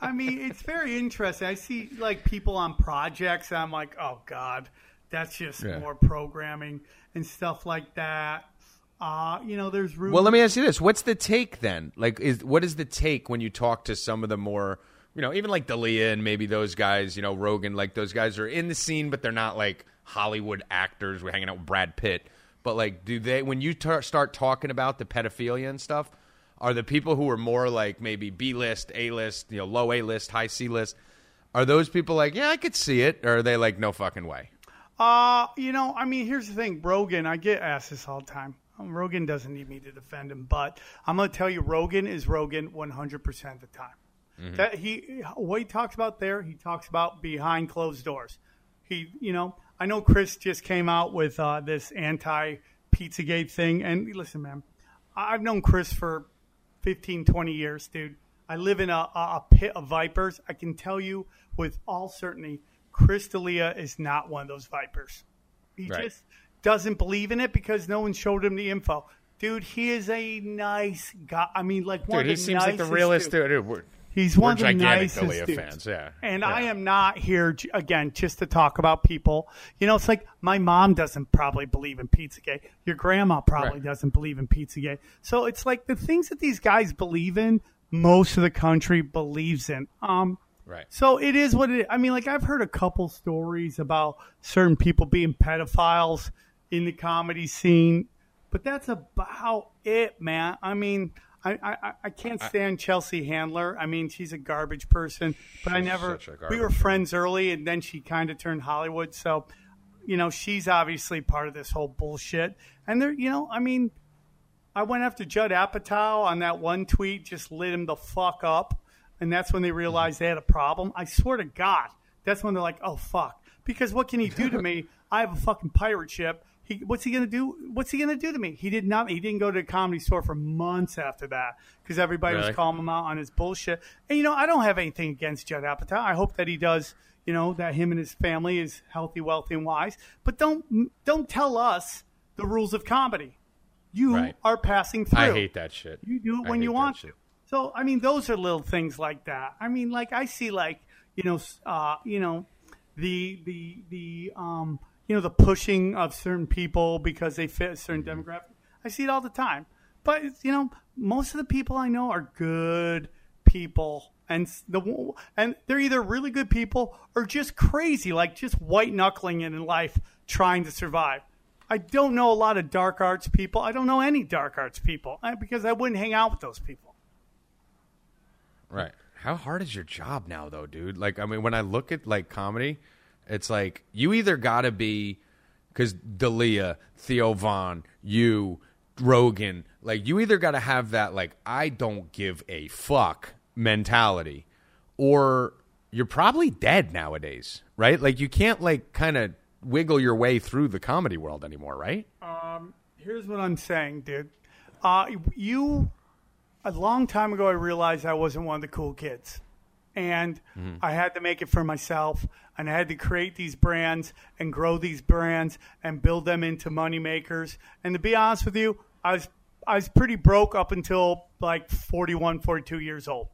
I mean, it's very interesting. I see like people on projects, and I'm like, oh God, that's just yeah. more programming and stuff like that. Uh, you know, there's room. Well, let me ask you this: what's the take then? Like, is what is the take when you talk to some of the more You know, even like D'Elia and maybe those guys, you know, Rogan, like those guys are in the scene, but they're not like Hollywood actors. We're hanging out with Brad Pitt. But like, do they, when you tar- start talking about the pedophilia and stuff, are the people who are more like maybe B-list, A-list, you know, low A-list, high C-list, are those people like, yeah, I could see it? Or are they like, no fucking way? Uh, you know, I mean, here's the thing. Rogan, I get asked this all the time. Um, Rogan doesn't need me to defend him, but I'm going to tell you, Rogan is Rogan one hundred percent of the time. Mm-hmm. That he, what he talks about there, he talks about behind closed doors. He, you know, I know Chris just came out with uh, this anti-Pizzagate thing. And listen, man, I've known Chris for fifteen, twenty years, dude. I live in a, a pit of vipers. I can tell you with all certainty, Chris D'Elia is not one of those vipers. He right. just doesn't believe in it because no one showed him the info. Dude, he is a nice guy. I mean, like, dude, one he of the seems like the realest dude. dude. dude He's one We're of the nicest D'Elia dudes. Fans, yeah. And yeah. I am not here, again, just to talk about people. You know, it's like my mom doesn't probably believe in Pizzagate. Your grandma probably right. doesn't believe in Pizzagate. So it's like the things that these guys believe in, most of the country believes in. Um, right. So it is what it is. I mean, like I've heard a couple stories about certain people being pedophiles in the comedy scene, but that's about it, man. I mean... I, I I can't stand I, Chelsea Handler. I mean, she's a garbage person, but I never – we were friends early, and then she kind of turned Hollywood. So, you know, she's obviously part of this whole bullshit. And, there, you know, I mean, I went after Judd Apatow on that one tweet, just lit him the fuck up, and that's when they realized they had a problem. I swear to God, that's when they're like, oh, fuck, because what can he do to me? I have a fucking pirate ship. He, what's he going to do? What's he going to do to me? He did not. He didn't go to the Comedy Store for months after that because everybody really? was calling him out on his bullshit. And, you know, I don't have anything against Judd Apatow. I hope that he does, you know, that him and his family is healthy, wealthy, and wise. But don't don't tell us the rules of comedy. You right. are passing through. I hate that shit. You do it when you want to. So, I mean, those are little things like that. I mean, like I see like, you know, uh, you know, the the the um. you know, the pushing of certain people because they fit a certain demographic. I see it all the time. But, you know, most of the people I know are good people. And the and they're either really good people or just crazy, like just white-knuckling it in life trying to survive. I don't know a lot of dark arts people. I don't know any dark arts people because I wouldn't hang out with those people. Right. How hard is your job now, though, dude? Like, I mean, when I look at, like, comedy... It's like you either got to be because D'Elia, Theo Von, you, Rogan, like you either got to have that like I don't give a fuck mentality or you're probably dead nowadays. Right. Like you can't like kind of wiggle your way through the comedy world anymore. Right. Um, here's what I'm saying, dude. Uh, you a long time ago, I realized I wasn't one of the cool kids. And mm-hmm. I had to make it for myself, and I had to create these brands and grow these brands and build them into moneymakers. And to be honest with you, I was I was pretty broke up until like forty-one, forty-two years old.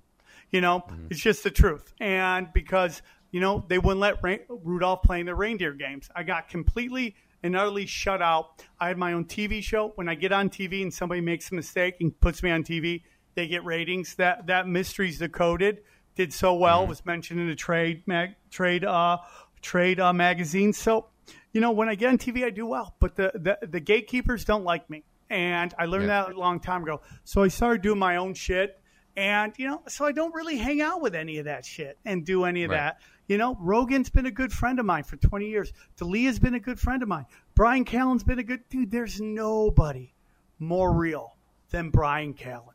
You know, mm-hmm. It's just the truth. And because, you know, they wouldn't let Ra- Rudolph play in their reindeer games. I got completely and utterly shut out. I had my own T V show. When I get on T V and somebody makes a mistake and puts me on T V, they get ratings. That, that mystery's decoded. Did so well, mm-hmm. was mentioned in a trade mag, trade uh, trade uh, magazine. So, you know, when I get on T V, I do well. But the the, the gatekeepers don't like me, and I learned yeah. that a long time ago. So I started doing my own shit, and you know, so I don't really hang out with any of that shit and do any of right. that. You know, Rogan's been a good friend of mine for twenty years. D'Elia's been a good friend of mine. Brian Callen's been a good dude. There's nobody more real than Brian Callen.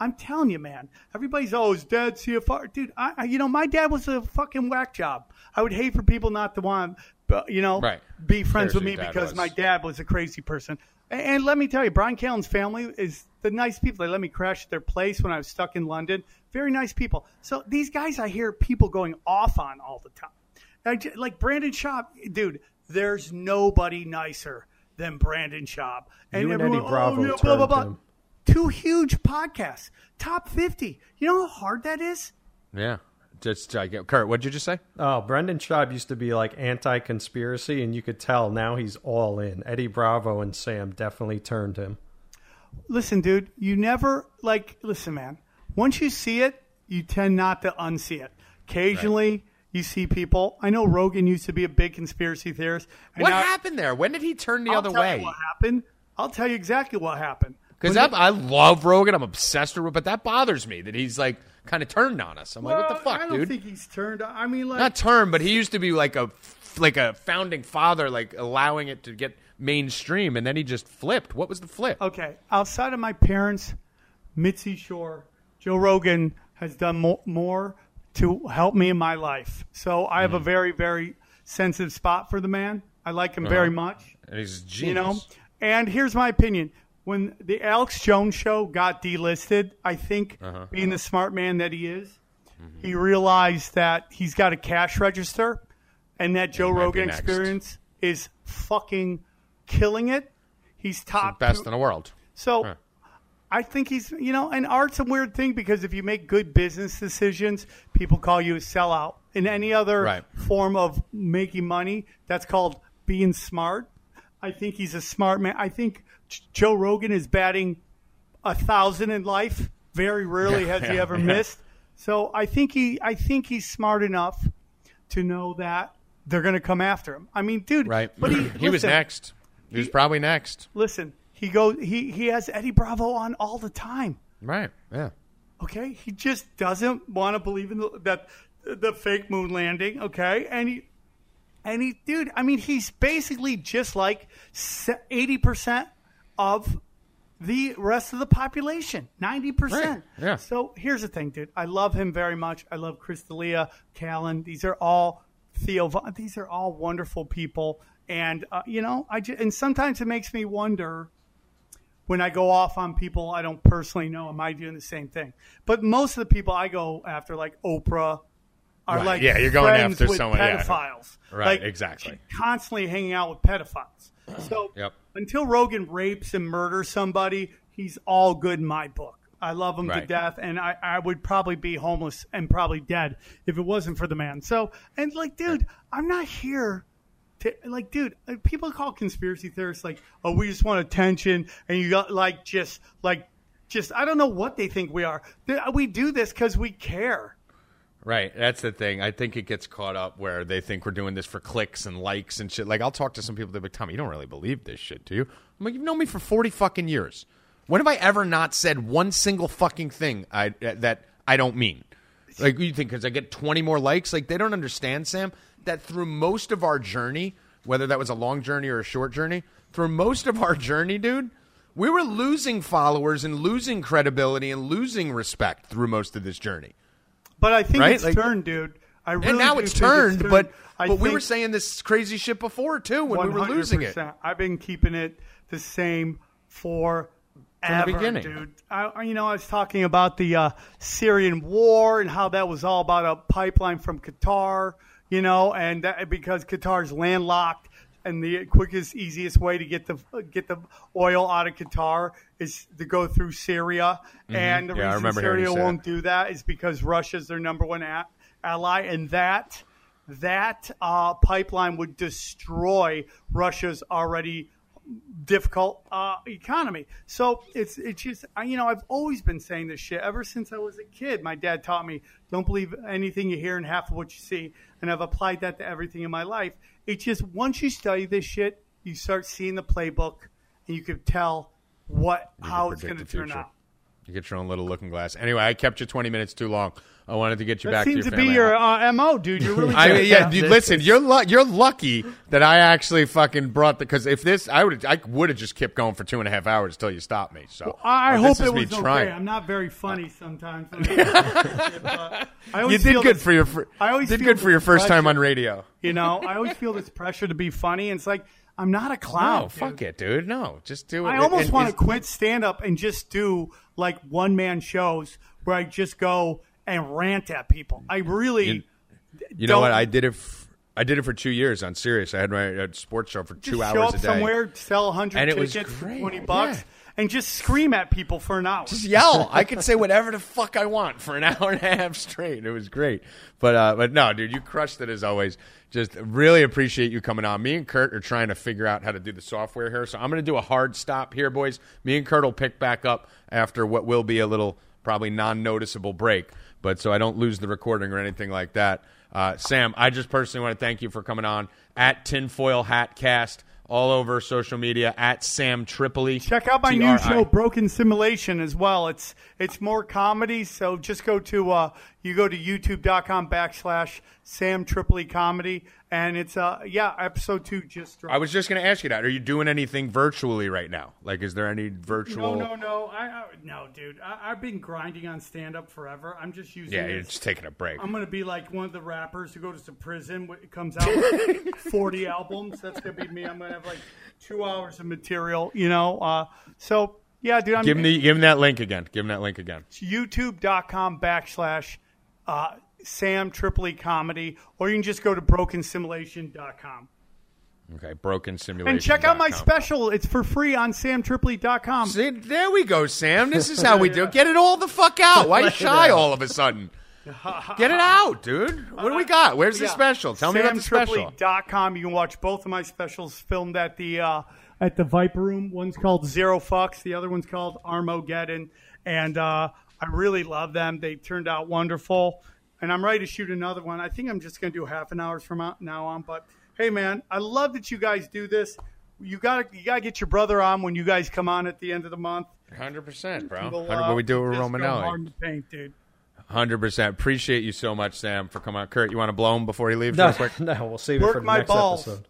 I'm telling you, man, everybody's always dead C F R. Dude, I, you know, my dad was a fucking whack job. I would hate for people not to want to, you know, right. be friends Seriously, with me because was. my dad was a crazy person. And, and let me tell you, Brian Callen's family is the nice people. They let me crash at their place when I was stuck in London. Very nice people. So these guys I hear people going off on all the time. I, like Brendan Schaub, dude, there's nobody nicer than Brendan Schaub. And, you and everyone, Eddie Bravo oh, yeah, blah, blah, blah. Two huge podcasts, top fifty. You know how hard that is? Yeah. Just I get, Kurt, what did you just say? Oh, Brendan Schaub used to be like anti-conspiracy, and you could tell now he's all in. Eddie Bravo and Sam definitely turned him. Listen, dude, you never, like, listen, man. Once you see it, you tend not to unsee it. Occasionally, right. you see people. I know Rogan used to be a big conspiracy theorist. And what now, happened there? When did he turn the I'll other tell way? You what happened? I'll tell you exactly what happened. Because I love Rogan. I'm obsessed with Rogan. But that bothers me that he's, like, kind of turned on us. I'm well, like, what the fuck, dude? I don't dude? think he's turned on. I mean, like... Not turned, but he used to be, like, a like a founding father, like, allowing it to get mainstream. And then he just flipped. What was the flip? Okay. Outside of my parents, Mitzi Shore, Joe Rogan has done mo- more to help me in my life. So I have mm. a very, very sensitive spot for the man. I like him uh-huh. very much. And he's a genius. You know? And here's my opinion. When the Alex Jones show got delisted, I think uh-huh. being the smart man that he is, mm-hmm. he realized that he's got a cash register and that Joe Rogan Experience is fucking killing it. He's top. It's the best in the world. So huh. I think he's, you know, and art's a weird thing because if you make good business decisions, people call you a sellout. In any other right. form of making money, that's called being smart. I think he's a smart man. I think Joe Rogan is batting a thousand in life. Very rarely has yeah, he ever yeah. missed. So I think he, I think he's smart enough to know that they're going to come after him. I mean, dude, right. but he, he listen, was next. He was probably next. Listen, he goes, he, he has Eddie Bravo on all the time. Right. Yeah. Okay. He just doesn't want to believe in the, that the fake moon landing. Okay. And he, And he, dude, I mean, he's basically just like eighty percent of the rest of the population, ninety percent. Right. Yeah. So here's the thing, dude. I love him very much. I love Chris D'Elia, Callen. These are all Theo. These are all wonderful people. And, uh, you know, I just, and sometimes it makes me wonder when I go off on people I don't personally know, am I doing the same thing? But most of the people I go after, like Oprah, are right. like yeah, you're going after someone pedophiles. Yeah. Right, like, exactly. Constantly hanging out with pedophiles. So yep. until Rogan rapes and murders somebody, he's all good in my book. I love him right. to death, and I, I would probably be homeless and probably dead if it wasn't for the man. So and like, dude, I'm not here to like, dude. People call conspiracy theorists like, oh, we just want attention, and you got like just like just I don't know what they think we are. We do this because we care. Right. That's the thing. I think it gets caught up where they think we're doing this for clicks and likes and shit. Like, I'll talk to some people. They're like, Tommy, you don't really believe this shit, do you? I'm like, you've known me for forty fucking years. When have I ever not said one single fucking thing I, that I don't mean? Like, you think because I get twenty more likes? Like, they don't understand, Sam, that through most of our journey, whether that was a long journey or a short journey, through most of our journey, dude, we were losing followers and losing credibility and losing respect through most of this journey. But I think right? it's like, turned, dude. I really and now it's turned, it's turned, but, but we were saying this crazy shit before, too, when we were losing it. I've been keeping it the same for ever, dude. I, you know, I was talking about the uh, Syrian war and how that was all about a pipeline from Qatar, you know, and that, because Qatar's landlocked. And the quickest, easiest way to get the get the oil out of Qatar is to go through Syria. Mm-hmm. And the yeah, reason Syria won't do that is because Russia's their number one a- ally. And that that uh, pipeline would destroy Russia's already difficult uh, economy. So it's it's just, you know, I've always been saying this shit ever since I was a kid. My dad taught me, don't believe anything you hear and half of what you see. And I've applied that to everything in my life. It's just once you study this shit, you start seeing the playbook, and you can tell what how it's going to turn out. You get your own little looking glass. Anyway, I kept you twenty minutes too long. I wanted to get you that back to your family. That seems to be your uh, M O, dude. You're really I mean, yeah, dude, listen, you're lu- you're lucky that I actually fucking brought the – because if this – I would I would have just kept going for two and a half hours until you stopped me. So well, I well, hope it was okay. Trying. I'm not very funny sometimes. I you did good for your fr- I always did good for your first pressure. time on radio. You know, I always feel this pressure to be funny. And it's like, I'm not a clown. No, dude. Fuck it, dude. No, just do it. I almost it, want to quit stand-up and just do like one-man shows where I just go – and rant at people. I really you, you know what I did it f- I did it for two years on Sirius. I had my sports show for two show hours up a day somewhere, sell one hundred and tickets it was for twenty bucks yeah. and just scream at people for an hour. Just yell. I could say whatever the fuck I want for an hour and a half straight. It was great. But uh, but no, dude, you crushed it as always. Just really appreciate you coming on. Me and Kurt are trying to figure out how to do the software here. So I'm going to do a hard stop here, boys. Me and Kurt will pick back up after what will be a little probably non-noticeable break. But so I don't lose the recording or anything like that. Uh, Sam, I just personally want to thank you for coming on. At Tinfoil Hatcast, all over social media, at Sam Tripoli. Check out my T R I new show, Broken Simulation, as well. It's it's more comedy, so just go to uh, you go to youtube.com backslash Sam Tripoli Comedy, and it's uh yeah episode two just dropped. I was just going to ask you that. Are you doing anything virtually right now? Like, is there any virtual? No, no, no. I, I no, dude. I, I've been grinding on stand up forever. I'm just using. Yeah, you're just taking a break. I'm going to be like one of the rappers who goes to prison. It comes out with forty albums. That's going to be me. I'm going to have like two hours of material. You know, uh, so. Yeah, dude. I'm, give him the, give him that link again. Give him that link again. It's youtube.com backslash uh, Sam Tripoli Comedy, or you can just go to broken simulation dot com. Okay, Broken Simulation. And check out my special. It's for free on sam tripoli dot com. See, there we go, Sam. This is how we do it. Get it all the fuck out. Why are you shy all of a sudden? Get it out, dude. What do we got? Where's the yeah. special? Tell me about the special. sam tripoli dot com. You can watch both of my specials filmed at the uh, at the Viper Room. One's called Zero Fucks. The other one's called Armageddon. And uh, I really love them. They turned out wonderful. And I'm ready to shoot another one. I think I'm just going to do half an hour from now on. But, hey, man, I love that you guys do this. You got to you gotta get your brother on when you guys come on at the end of the month. one hundred percent, bro. People, uh, what we do with Romanelli. Hard to paint, dude. one hundred percent. Appreciate you so much, Sam, for coming on. Kurt, you want to blow him before he leaves no, real quick? No, we'll save Work it for the next balls. episode.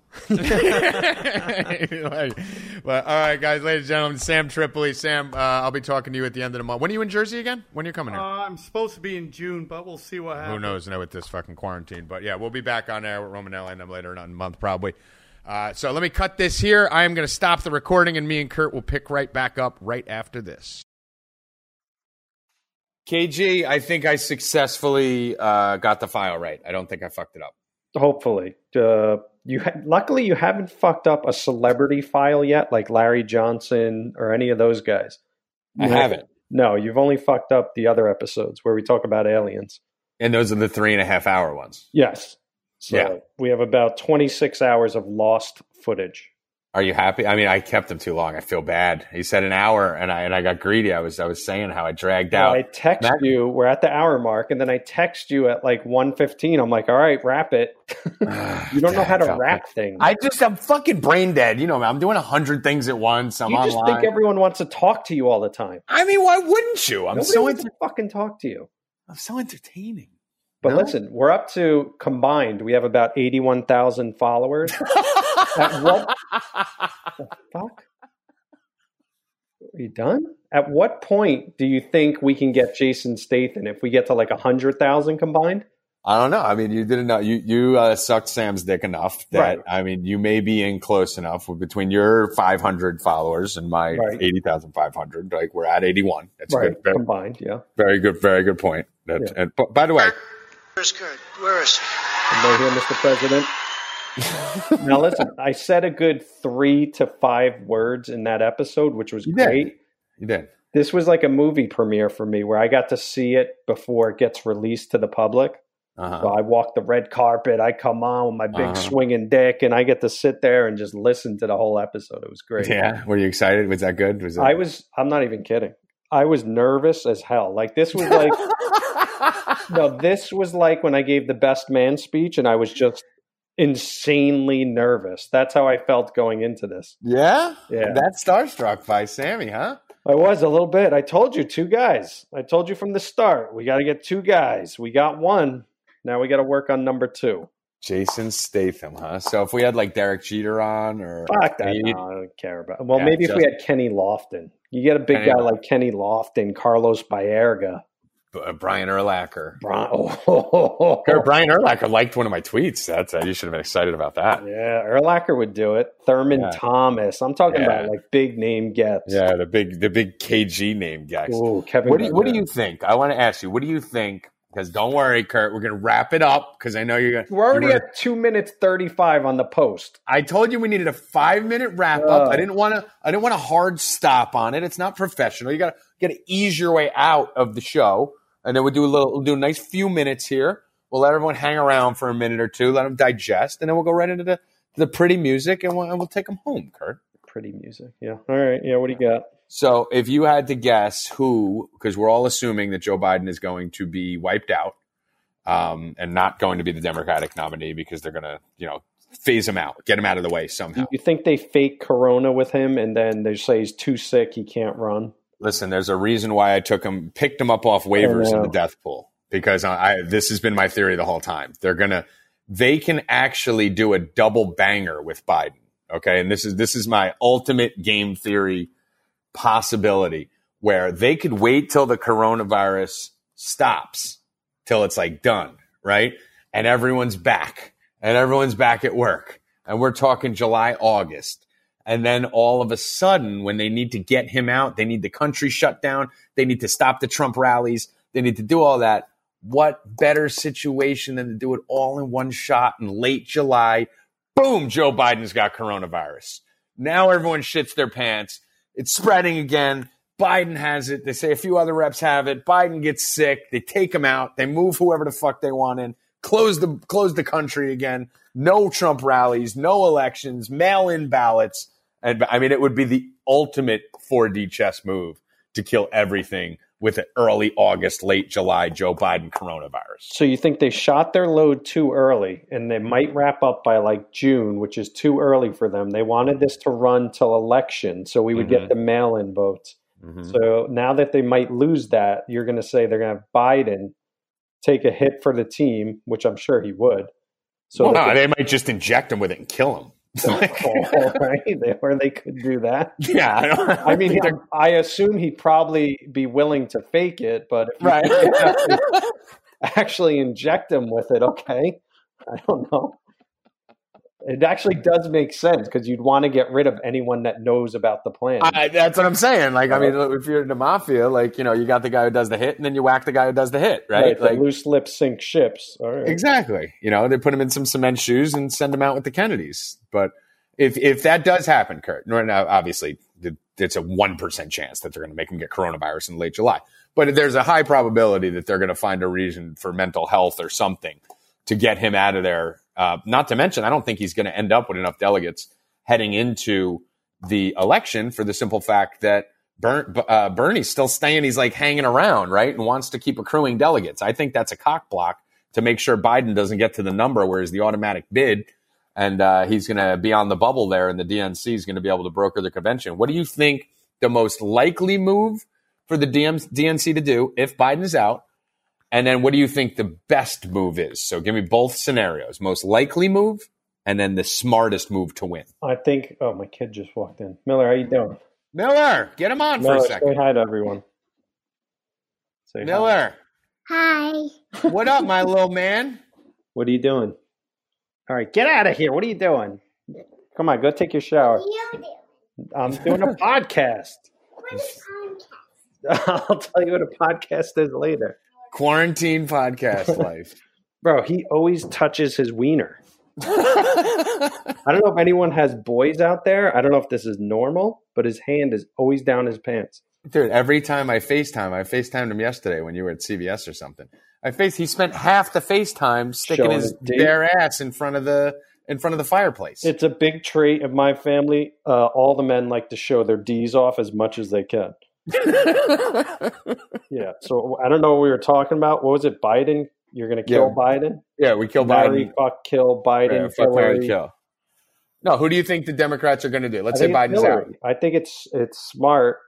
But all right, guys, ladies and gentlemen, Sam Tripoli. Sam, uh, I'll be talking to you at the end of the month. When are you in Jersey again? When are you coming here? Uh, I'm supposed to be in June, but we'll see what happens. Who knows now with this fucking quarantine. But, yeah, we'll be back on air with Romanelli and them later in the month probably. Uh, so let me cut this here. I am going to stop the recording, and me and Kurt will pick right back up right after this. K G, I think I successfully uh, got the file right. I don't think I fucked it up. Hopefully. Uh, you ha- Luckily, you haven't fucked up a celebrity file yet, like Larry Johnson or any of those guys. You I haven't. haven't. No, you've only fucked up the other episodes where we talk about aliens. And those are the three and a half hour ones. Yes. So yeah. We have about twenty-six hours of lost footage. Are you happy? I mean, I kept them too long. I feel bad. He said an hour, and I and I got greedy. I was I was saying how I dragged well, out. I text Matt, you. We're at the hour mark, and then I text you at like one fifteen. I'm like, all right, wrap it. You don't know how to wrap things. I just I'm fucking brain dead. You know, I'm doing a hundred things at once. I'm online. You just online. Think everyone wants to talk to you all the time. I mean, why wouldn't you? I'm Nobody so wants enter- to fucking talk to you. I'm so entertaining. But no? Listen, we're up to combined. We have about eighty-one thousand followers. At what the fuck? Are you done? At what point do you think we can get Jason Statham if we get to like one hundred thousand combined? I don't know. I mean, you didn't know. You, you uh, sucked Sam's dick enough that, right. I mean, you may be in close enough between your five hundred followers and my right. eighty thousand five hundred. Like, we're at eighty-one. That's right. Good, very, combined, yeah. Very good, very good point. That, yeah. And, by the way, where's Kurt? Where is he? Hello here, Mister President. Now listen, I said a good three to five words in that episode, which was you great. Did. You did. This was like a movie premiere for me where I got to see it before it gets released to the public. Uh-huh. So I walk the red carpet. I come on with my big uh-huh. swinging dick, and I get to sit there and just listen to the whole episode. It was great. Yeah. Were you excited? Was that good? Was that I was, I'm not even kidding. I was nervous as hell. Like this was like, no, this was like when I gave the best man speech and I was just insanely nervous. That's how I felt going into this. Yeah? Yeah. That's starstruck by Sammy, huh? I was a little bit. I told you two guys. I told you from the start. We got to get two guys. We got one. Now we got to work on number two. Jason Statham, huh? So if we had like Derek Jeter on, or fuck that, no, I don't care about. Well, yeah, maybe just, if we had Kenny Lofton. You get a big Kenny guy Lofton. like Kenny Lofton, Carlos Baerga, B- Brian Urlacher. Brian, oh. Brian Urlacher liked one of my tweets. That's uh, you should have been excited about that. Yeah, Urlacher would do it. Thurman yeah. Thomas. I'm talking yeah. about like big name gets. Yeah, the big the big K G name gets. Ooh, Kevin. What do you, what do you think? I want to ask you. What do you think? Because don't worry, Kurt, we're going to wrap it up because I know you're going to... We're already at two minutes thirty-five on the post. I told you we needed a five-minute wrap-up. Uh, I didn't want to I didn't want a hard stop on it. It's not professional. You got to ease your way out of the show. And then we'll do a little, we'll do a nice few minutes here. We'll let everyone hang around for a minute or two, let them digest, and then we'll go right into the, the pretty music, and we'll, and we'll take them home, Kurt. Pretty music, yeah. All right, yeah, what do you got? So if you had to guess who, because we're all assuming that Joe Biden is going to be wiped out um, and not going to be the Democratic nominee because they're going to, you know, phase him out, get him out of the way somehow. You think they fake Corona with him and then they say he's too sick, he can't run? Listen, there's a reason why I took him, picked him up off waivers in the death pool because I, I this has been my theory the whole time. They're going to, they can actually do a double banger with Biden, okay? And this is this is my ultimate game theory possibility where they could wait till the coronavirus stops, till it's like done, right? And everyone's back, and everyone's back at work. And we're talking July, August. And then all of a sudden, when they need to get him out, they need the country shut down, they need to stop the Trump rallies, they need to do all that. What better situation than to do it all in one shot in late July? Boom, Joe Biden's got coronavirus. Now everyone shits their pants. It's spreading again. Biden has it. They say a few other reps have it. Biden gets sick. They take him out. They move whoever the fuck they want in. Close the close the country again. No Trump rallies. No elections. Mail-in ballots. And I mean, it would be the ultimate four D chess move to kill everything with an early August, late July Joe Biden coronavirus. So you think they shot their load too early and they might wrap up by like June, which is too early for them. They wanted this to run till election so we would mm-hmm. get the mail-in votes. Mm-hmm. So now that they might lose that, you're going to say they're going to have Biden take a hit for the team, which I'm sure he would. So well, no, they-, they might just inject him with it and kill him. Like, oh, right? They, or they could do that. Yeah, I, don't, I mean, he, I assume he'd probably be willing to fake it, but if right. you actually, actually inject him with it, okay? I don't know. It actually does make sense because you'd want to get rid of anyone that knows about the plan. I, that's what I'm saying. Like, I mean, if you're in the mafia, like, you know, you got the guy who does the hit and then you whack the guy who does the hit, right? Right, like loose lips sink ships. All right. Exactly. You know, they put him in some cement shoes and send him out with the Kennedys. But if if that does happen, Kurt, now obviously it's a one percent chance that they're going to make him get coronavirus in late July. But there's a high probability that they're going to find a reason for mental health or something to get him out of there. Uh, not to mention, I don't think he's going to end up with enough delegates heading into the election for the simple fact that Bern, uh, Bernie's still staying. He's like hanging around, right, and wants to keep accruing delegates. I think that's a cock block to make sure Biden doesn't get to the number where he's the automatic bid, and uh, he's going to be on the bubble there, and the D N C is going to be able to broker the convention. What do you think the most likely move for the D N C to do if Biden is out? And then what do you think the best move is? So give me both scenarios, most likely move and then the smartest move to win. I think, oh, my kid just walked in. Miller, how you doing? Miller, get him on Miller, for a second. Say hi to everyone. Say Miller. Hi. hi. What up, my little man? What are you doing? All right, get out of here. What are you doing? Come on, go take your shower. What are you doing? I'm doing a podcast. What is a podcast? I'll tell you what a podcast is later. Quarantine podcast life. Bro, he always touches his wiener. I don't know if anyone has boys out there. I don't know if this is normal, but his hand is always down his pants. Dude, every time I FaceTime, I FaceTimed him yesterday when you were at C V S or something. I face he spent half the FaceTime sticking Showing his bare ass in front of the in front of the fireplace. It's a big trait of my family. Uh, all the men like to show their D's off as much as they can. Yeah, so I don't know what we were talking about. What was it? Biden? You're going to kill yeah. Biden? Yeah, we kill Larry, Biden. Fuck, kill Biden. Yeah, fuck, Larry, kill. No, who do you think the Democrats are going to do? Let's say Biden's Hillary. out. I think it's it's smart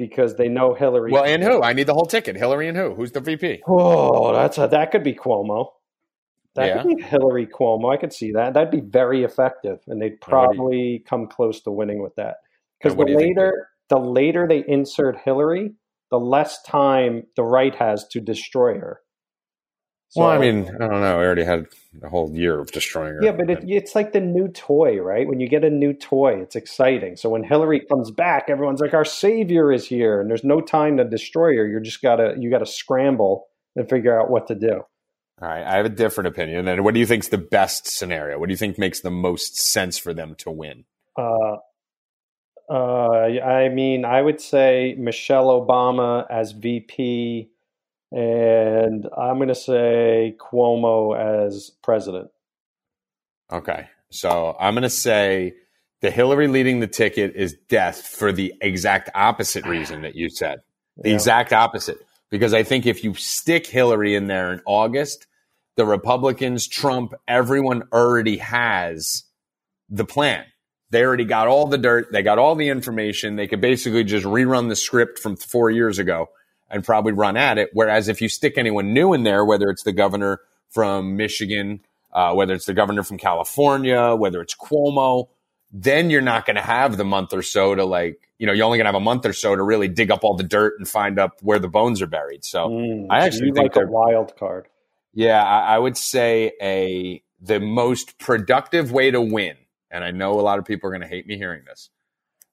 because they know Hillary. Well, and who? I need the whole ticket. Hillary and who? Who's the V P? Oh, that's a, that could be Cuomo. That yeah. could be Hillary Cuomo. I could see that. That'd be very effective, and they'd probably and come close to winning with that. Because the later the later they insert Hillary, the less time the right has to destroy her. So, well, I mean, I don't know. I already had a whole year of destroying her. Yeah, but it, it's like the new toy, right? When you get a new toy, it's exciting. So when Hillary comes back, everyone's like, our savior is here, and there's no time to destroy her. You're just gotta you gotta scramble and figure out what to do. All right, I have a different opinion. And what do you think is the best scenario? What do you think makes the most sense for them to win? Uh, uh, I mean, I would say Michelle Obama as V P, and I'm going to say Cuomo as president. Okay, so I'm going to say the Hillary leading the ticket is death for the exact opposite reason that you said. The yeah. exact opposite. Because I think if you stick Hillary in there in August, the Republicans, Trump, everyone already has the plan. They already got all the dirt. They got all the information. They could basically just rerun the script from four years ago and probably run at it. Whereas if you stick anyone new in there, whether it's the governor from Michigan, uh, whether it's the governor from California, whether it's Cuomo, then you're not going to have the month or so to like, you know, you're only going to have a month or so to really dig up all the dirt and find up where the bones are buried. So mm, I actually think like a wild card. Yeah, I, I would say a the most productive way to win. And I know a lot of people are going to hate me hearing this.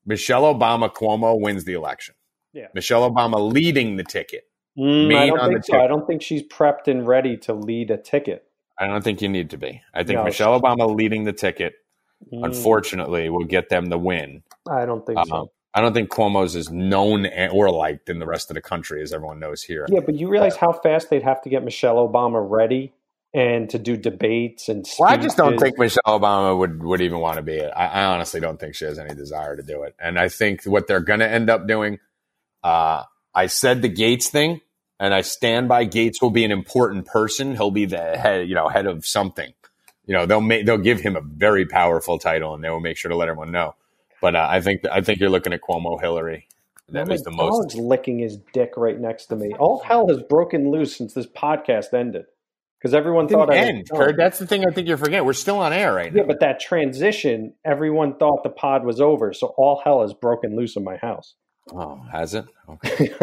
Michelle Obama Cuomo wins the election. Yeah, Michelle Obama leading the ticket. Mm, I don't think so. Ticket. I don't think she's prepped and ready to lead a ticket. I don't think you need to be. I think no, Michelle Obama leading the ticket, mm. unfortunately, will get them the win. I don't think um, so. I don't think Cuomo's is known or liked in the rest of the country, as everyone knows here. Yeah, but you realize how fast they'd have to get Michelle Obama ready and to do debates and speeches. Well, I just don't think Michelle Obama would, would even want to be it. I, I honestly don't think she has any desire to do it. And I think what they're going to end up doing, uh, I said the Gates thing, and I stand by Gates will be an important person. He'll be the head, you know, head of something. You know, they'll make, they'll give him a very powerful title, and they will make sure to let everyone know. But uh, I think I think you're looking at Cuomo, Hillary. That was the most. My dog's licking his dick right next to me. All hell has broken loose since this podcast ended because everyone thought I was done. That's the thing I think you're forgetting. We're still on air right now. Yeah, but that transition, everyone thought the pod was over, so all hell has broken loose in my house. Oh, has it? Okay.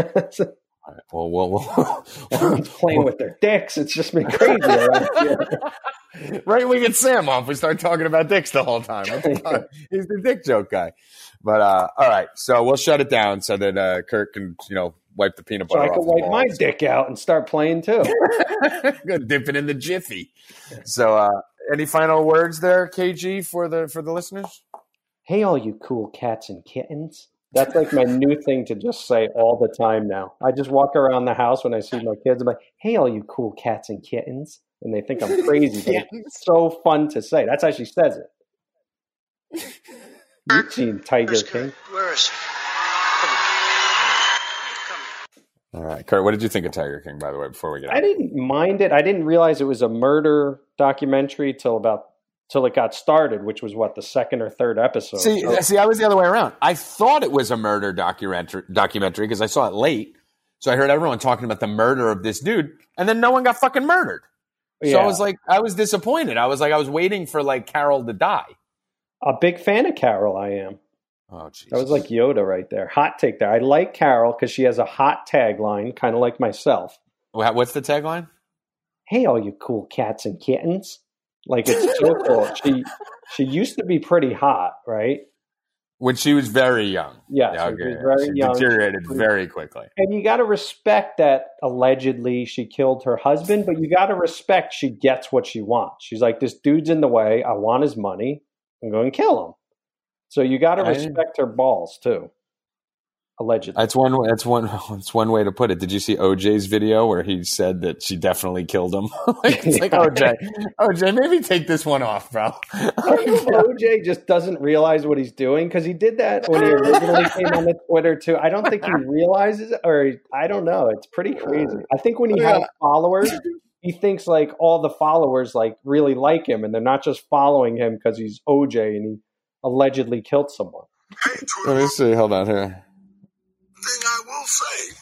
All right. Well, well, well. Everyone's playing with their dicks. It's just been crazy around here. Right, we get Sam off. We start talking about dicks the whole time. He's the dick joke guy. But uh, all right, so we'll shut it down so that uh, Kirk can, you know, wipe the peanut butter. So I can wipe my dick out and start playing too. Good, dip it in the jiffy. So, uh, any final words there, K G, for the for the listeners? Hey, all you cool cats and kittens. That's like my new thing to just say all the time now. I just walk around the house when I see my kids. I'm like, hey, all you cool cats and kittens. And they think I'm crazy. But it's so fun to say. That's how she says it. You've seen Tiger King. Where is it? All right, Kurt, what did you think of Tiger King, by the way, before we get out? I didn't mind it. I didn't realize it was a murder documentary till about... till it got started, which was what, the second or third episode. See, so. see, I was the other way around. I thought it was a murder documentary documentary because I saw it late. So I heard everyone talking about the murder of this dude, and then no one got fucking murdered. Yeah. So I was like, I was disappointed. I was like, I was waiting for like Carol to die. A big fan of Carol, I am. Oh, jeez. That was like Yoda right there. Hot take there. I like Carol because she has a hot tagline, kind of like myself. What's the tagline? Hey, all you cool cats and kittens. Like, it's so cool. She she used to be pretty hot, right? When she was very young. Yes, yeah, okay. She was very she young. Deteriorated she very quickly. And you got to respect that allegedly she killed her husband, but you got to respect she gets what she wants. She's like, this dude's in the way. I want his money. I'm going to kill him. So you got to respect her balls, too. Allegedly. That's one, that's, one, that's one way to put it. Did you see O J's video where he said that she definitely killed him? Like, it's like, O J, O J, maybe take this one off, bro. O J just doesn't realize what he's doing because he did that when he originally came on the Twitter, too. I don't think he realizes it, or he, I don't know. It's pretty crazy. I think when he yeah. has followers, he thinks like all the followers like really like him, and they're not just following him because he's O J and he allegedly killed someone. Let me see. Hold on here. thing I will say,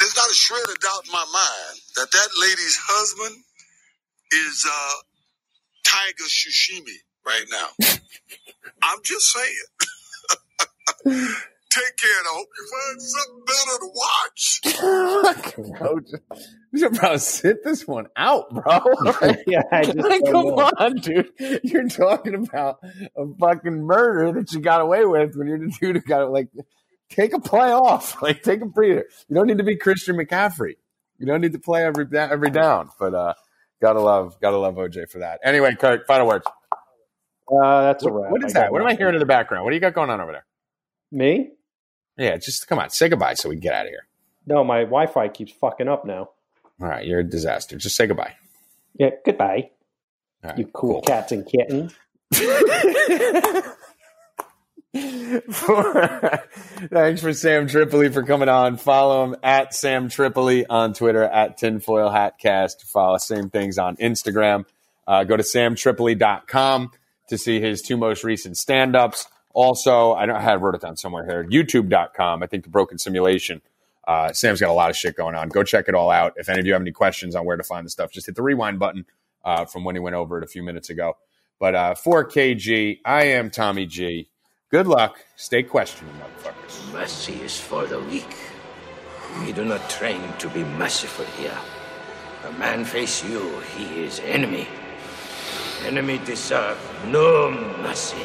there's not a shred of doubt in my mind that that lady's husband is uh, Tiger Sashimi right now. I'm just saying. Take care, and I hope you find something better to watch. You should probably sit this one out, bro. Yeah, I just like, come know. on, dude. You're talking about a fucking murder that you got away with when you're the dude who got it. Like, take a play off. Like, take a breather. You don't need to be Christian McCaffrey. You don't need to play every every down. But uh, gotta love, gotta love O J for that. Anyway, Kirk, final words. Uh, that's a wrap. What is I that? What am I hearing in the background? What do you got going on over there? Me? Yeah, just come on, say goodbye so we can get out of here. No, my Wi-Fi keeps fucking up now. All right, you're a disaster. Just say goodbye. Yeah, goodbye. Right, you cool, cool cats and kittens. for, thanks for Sam Tripoli for coming on. Follow him at Sam Tripoli on Twitter, at Tinfoil Hatcast. Follow same things on Instagram. Uh, go to sam tripoli dot com to see his two most recent stand-ups. Also, I don't I wrote it down somewhere here, youtube dot com. I think The Broken Simulation. Uh, Sam's got a lot of shit going on. Go check it all out. If any of you have any questions on where to find the stuff, just hit the rewind button uh, from when he went over it a few minutes ago. But uh, for K G, I am Tommy G. Good luck. Stay questioning, motherfuckers. Mercy is for the weak. We do not train to be merciful here. A man face you, he is enemy. Enemy deserve no mercy.